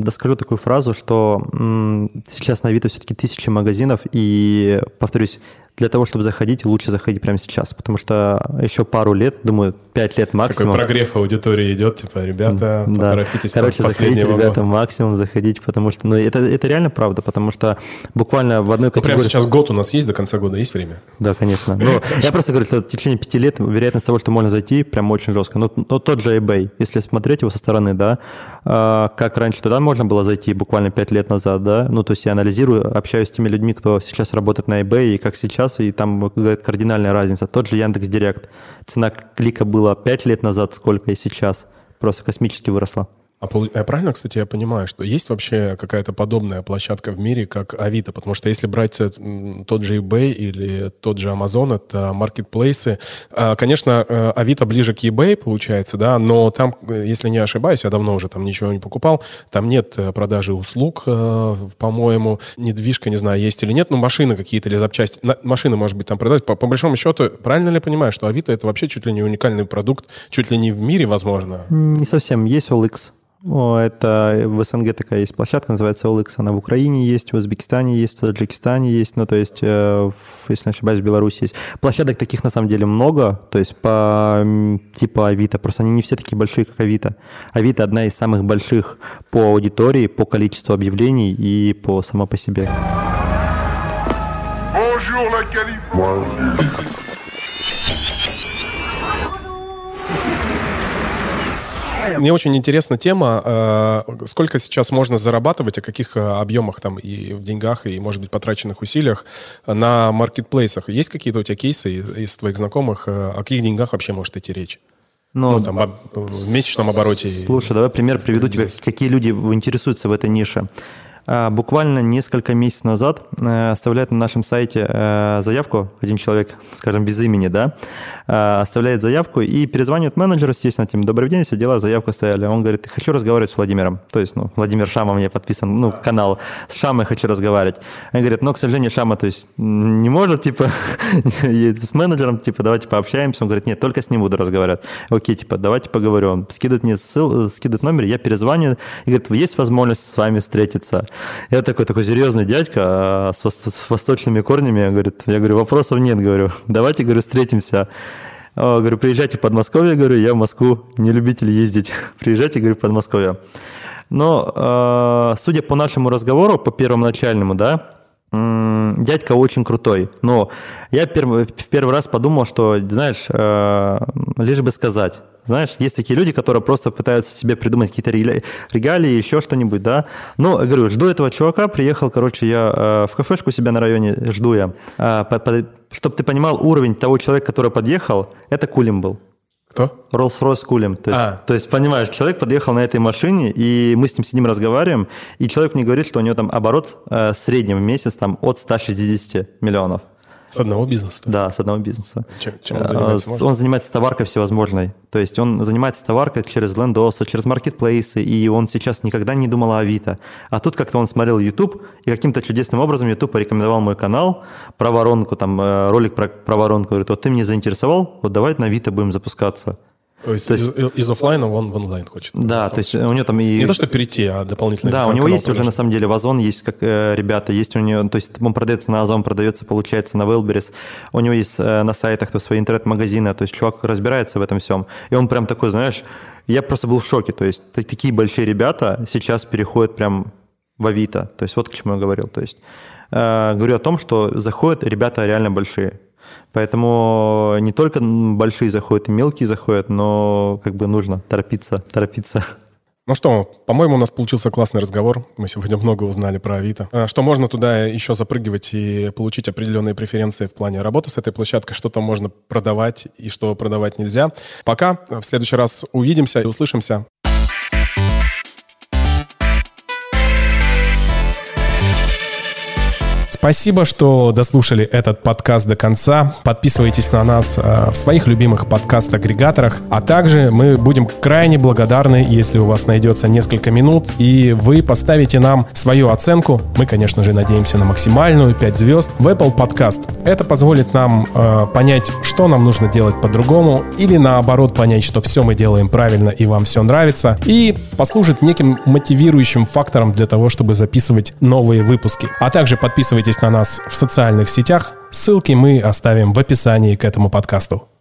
доскажу такую фразу, что м- сейчас на Авито все-таки тысячи магазинов, и, повторюсь, для того, чтобы заходить, лучше заходить прямо сейчас, потому что еще пару лет, думаю, пять лет максимум. Такой прогрев аудитории идет, типа, ребята, да. Поторопитесь. Короче, заходите, вагон. Ребята, максимум заходить, потому что, ну, это, это реально правда, потому что буквально в одной категории... Ну, прямо сейчас год у нас есть, до конца года есть время? Да, конечно. Но я просто говорю, что в течение пяти лет вероятность того, что можно зайти, прям очень жестко. Но, но тот же eBay, если смотреть его со стороны, да, как раньше туда можно было зайти буквально пять лет назад, да, ну, то есть я анализирую, общаюсь с теми людьми, кто сейчас работает на eBay, и как сейчас, и там кардинальная разница. Тот же Яндекс.Директ. Цена клика была пять лет назад, сколько и сейчас. Просто космически выросла. А правильно, кстати, я понимаю, что есть вообще какая-то подобная площадка в мире, как Авито? Потому что если брать тот же eBay или тот же Amazon, это маркетплейсы. Конечно, Авито ближе к eBay, получается, да, но там, если не ошибаюсь, я давно уже там ничего не покупал, там нет продажи услуг, по-моему, недвижка, не знаю, есть или нет, но машины какие-то или запчасти. Машины, может быть, там продают. По, по большому счету, правильно ли я понимаю, что Авито это вообще чуть ли не уникальный продукт, чуть ли не в мире, возможно? Не совсем. Есть о эл икс. Это в СНГ такая есть площадка, называется о эл икс. Она в Украине есть, в Узбекистане есть, в Таджикистане есть. Ну, то есть, в, если не ошибаюсь, в Беларуси есть. Площадок таких, на самом деле, много. То есть, по типу Авито. Просто они не все такие большие, как Авито. Авито одна из самых больших по аудитории, по количеству объявлений и по сама по себе. Мне очень интересна тема, сколько сейчас можно зарабатывать, о каких объемах там и в деньгах, и, может быть, потраченных усилиях на маркетплейсах. Есть какие-то у тебя кейсы из твоих знакомых, о каких деньгах вообще может идти речь? Ну, ну там, в месячном обороте. Слушай, давай пример приведу тебе, какие люди интересуются в этой нише. Буквально несколько месяцев назад оставляет на нашем сайте заявку, один человек, скажем, без имени, да, оставляет заявку и перезванивает менеджеру, естественно, тем, добрый день, все дела, заявку оставили. Он говорит, хочу разговаривать с Владимиром. То есть, ну, Владимир Шама мне подписан, ну, канал, с Шамой хочу разговаривать. Он говорит, но, к сожалению, Шама, то есть, не может, типа, с менеджером, типа, давайте пообщаемся. Он говорит, нет, только с ним буду разговаривать. Окей, типа, давайте поговорю. Он скидывает мне ссылку, скидывает номер, я перезваниваю и говорит, есть возможность с вами встретиться? Я такой, такой серьезный дядька с, вос- с восточными корнями, я, говорит, я говорю, вопросов нет, говорю, давайте, говорю, встретимся. О, говорю, приезжайте в Подмосковье, говорю, я в Москву не любитель ездить, приезжайте, говорю, в Подмосковье. Но, э, судя по нашему разговору, по первоначальному, да, м- дядька очень крутой, но я перв- в первый раз подумал, что, знаешь, э, лишь бы сказать. Знаешь, есть такие люди, которые просто пытаются себе придумать какие-то регалии, еще что-нибудь, да. Ну, говорю, жду этого чувака, приехал, короче, я э, в кафешку у себя на районе, жду я. Э, по, по, чтобы ты понимал, уровень того человека, который подъехал, это Кулем был. Кто? Rolls-Royce Кулем. То есть, а. то есть, понимаешь, человек подъехал на этой машине, и мы с ним сидим, разговариваем, и человек мне говорит, что у него там оборот э, в среднем в месяц там, от ста шестидесяти миллионов. С одного бизнеса? Да, с одного бизнеса. Чем, чем он занимается? Можно? Он занимается товаркой всевозможной. То есть он занимается товаркой через лендосы, через маркетплейсы, и он сейчас никогда не думал о Авито. А тут как-то он смотрел YouTube, и каким-то чудесным образом YouTube порекомендовал мой канал про воронку, там ролик про, про воронку. Говорит, вот ты меня заинтересовал, вот давай на Авито будем запускаться. То есть, то есть из, из офлайна он в онлайн хочет. Да, то есть у него там и... Не то, что перейти, а дополнительно... Да, у него есть тоже, уже на самом деле в Озон есть как э, ребята, есть у него... То есть он продается на Озон, продается, получается, на Wildberries. У него есть э, на сайтах то свои интернет-магазины, то есть чувак разбирается в этом всем. И он прям такой, знаешь, я просто был в шоке. То есть такие большие ребята сейчас переходят прям в Авито. То есть вот к чему я говорил. То есть э, говорю о том, что заходят ребята реально большие. Поэтому не только большие заходят и мелкие заходят, но как бы нужно торопиться, торопиться. Ну что, по-моему, у нас получился классный разговор. Мы сегодня много узнали про Авито. Что можно туда еще запрыгивать и получить определенные преференции в плане работы с этой площадкой, что там можно продавать и что продавать нельзя. Пока. В следующий раз увидимся и услышимся. Спасибо, что дослушали этот подкаст до конца. Подписывайтесь на нас в своих любимых подкаст-агрегаторах. А также мы будем крайне благодарны, если у вас найдется несколько минут, и вы поставите нам свою оценку. Мы, конечно же, надеемся на максимальную пять звезд в Apple Podcast. Это позволит нам э, понять, что нам нужно делать по-другому, или наоборот понять, что все мы делаем правильно и вам все нравится, и послужит неким мотивирующим фактором для того, чтобы записывать новые выпуски. А также подписывайтесь на нас в социальных сетях. Ссылки мы оставим в описании к этому подкасту.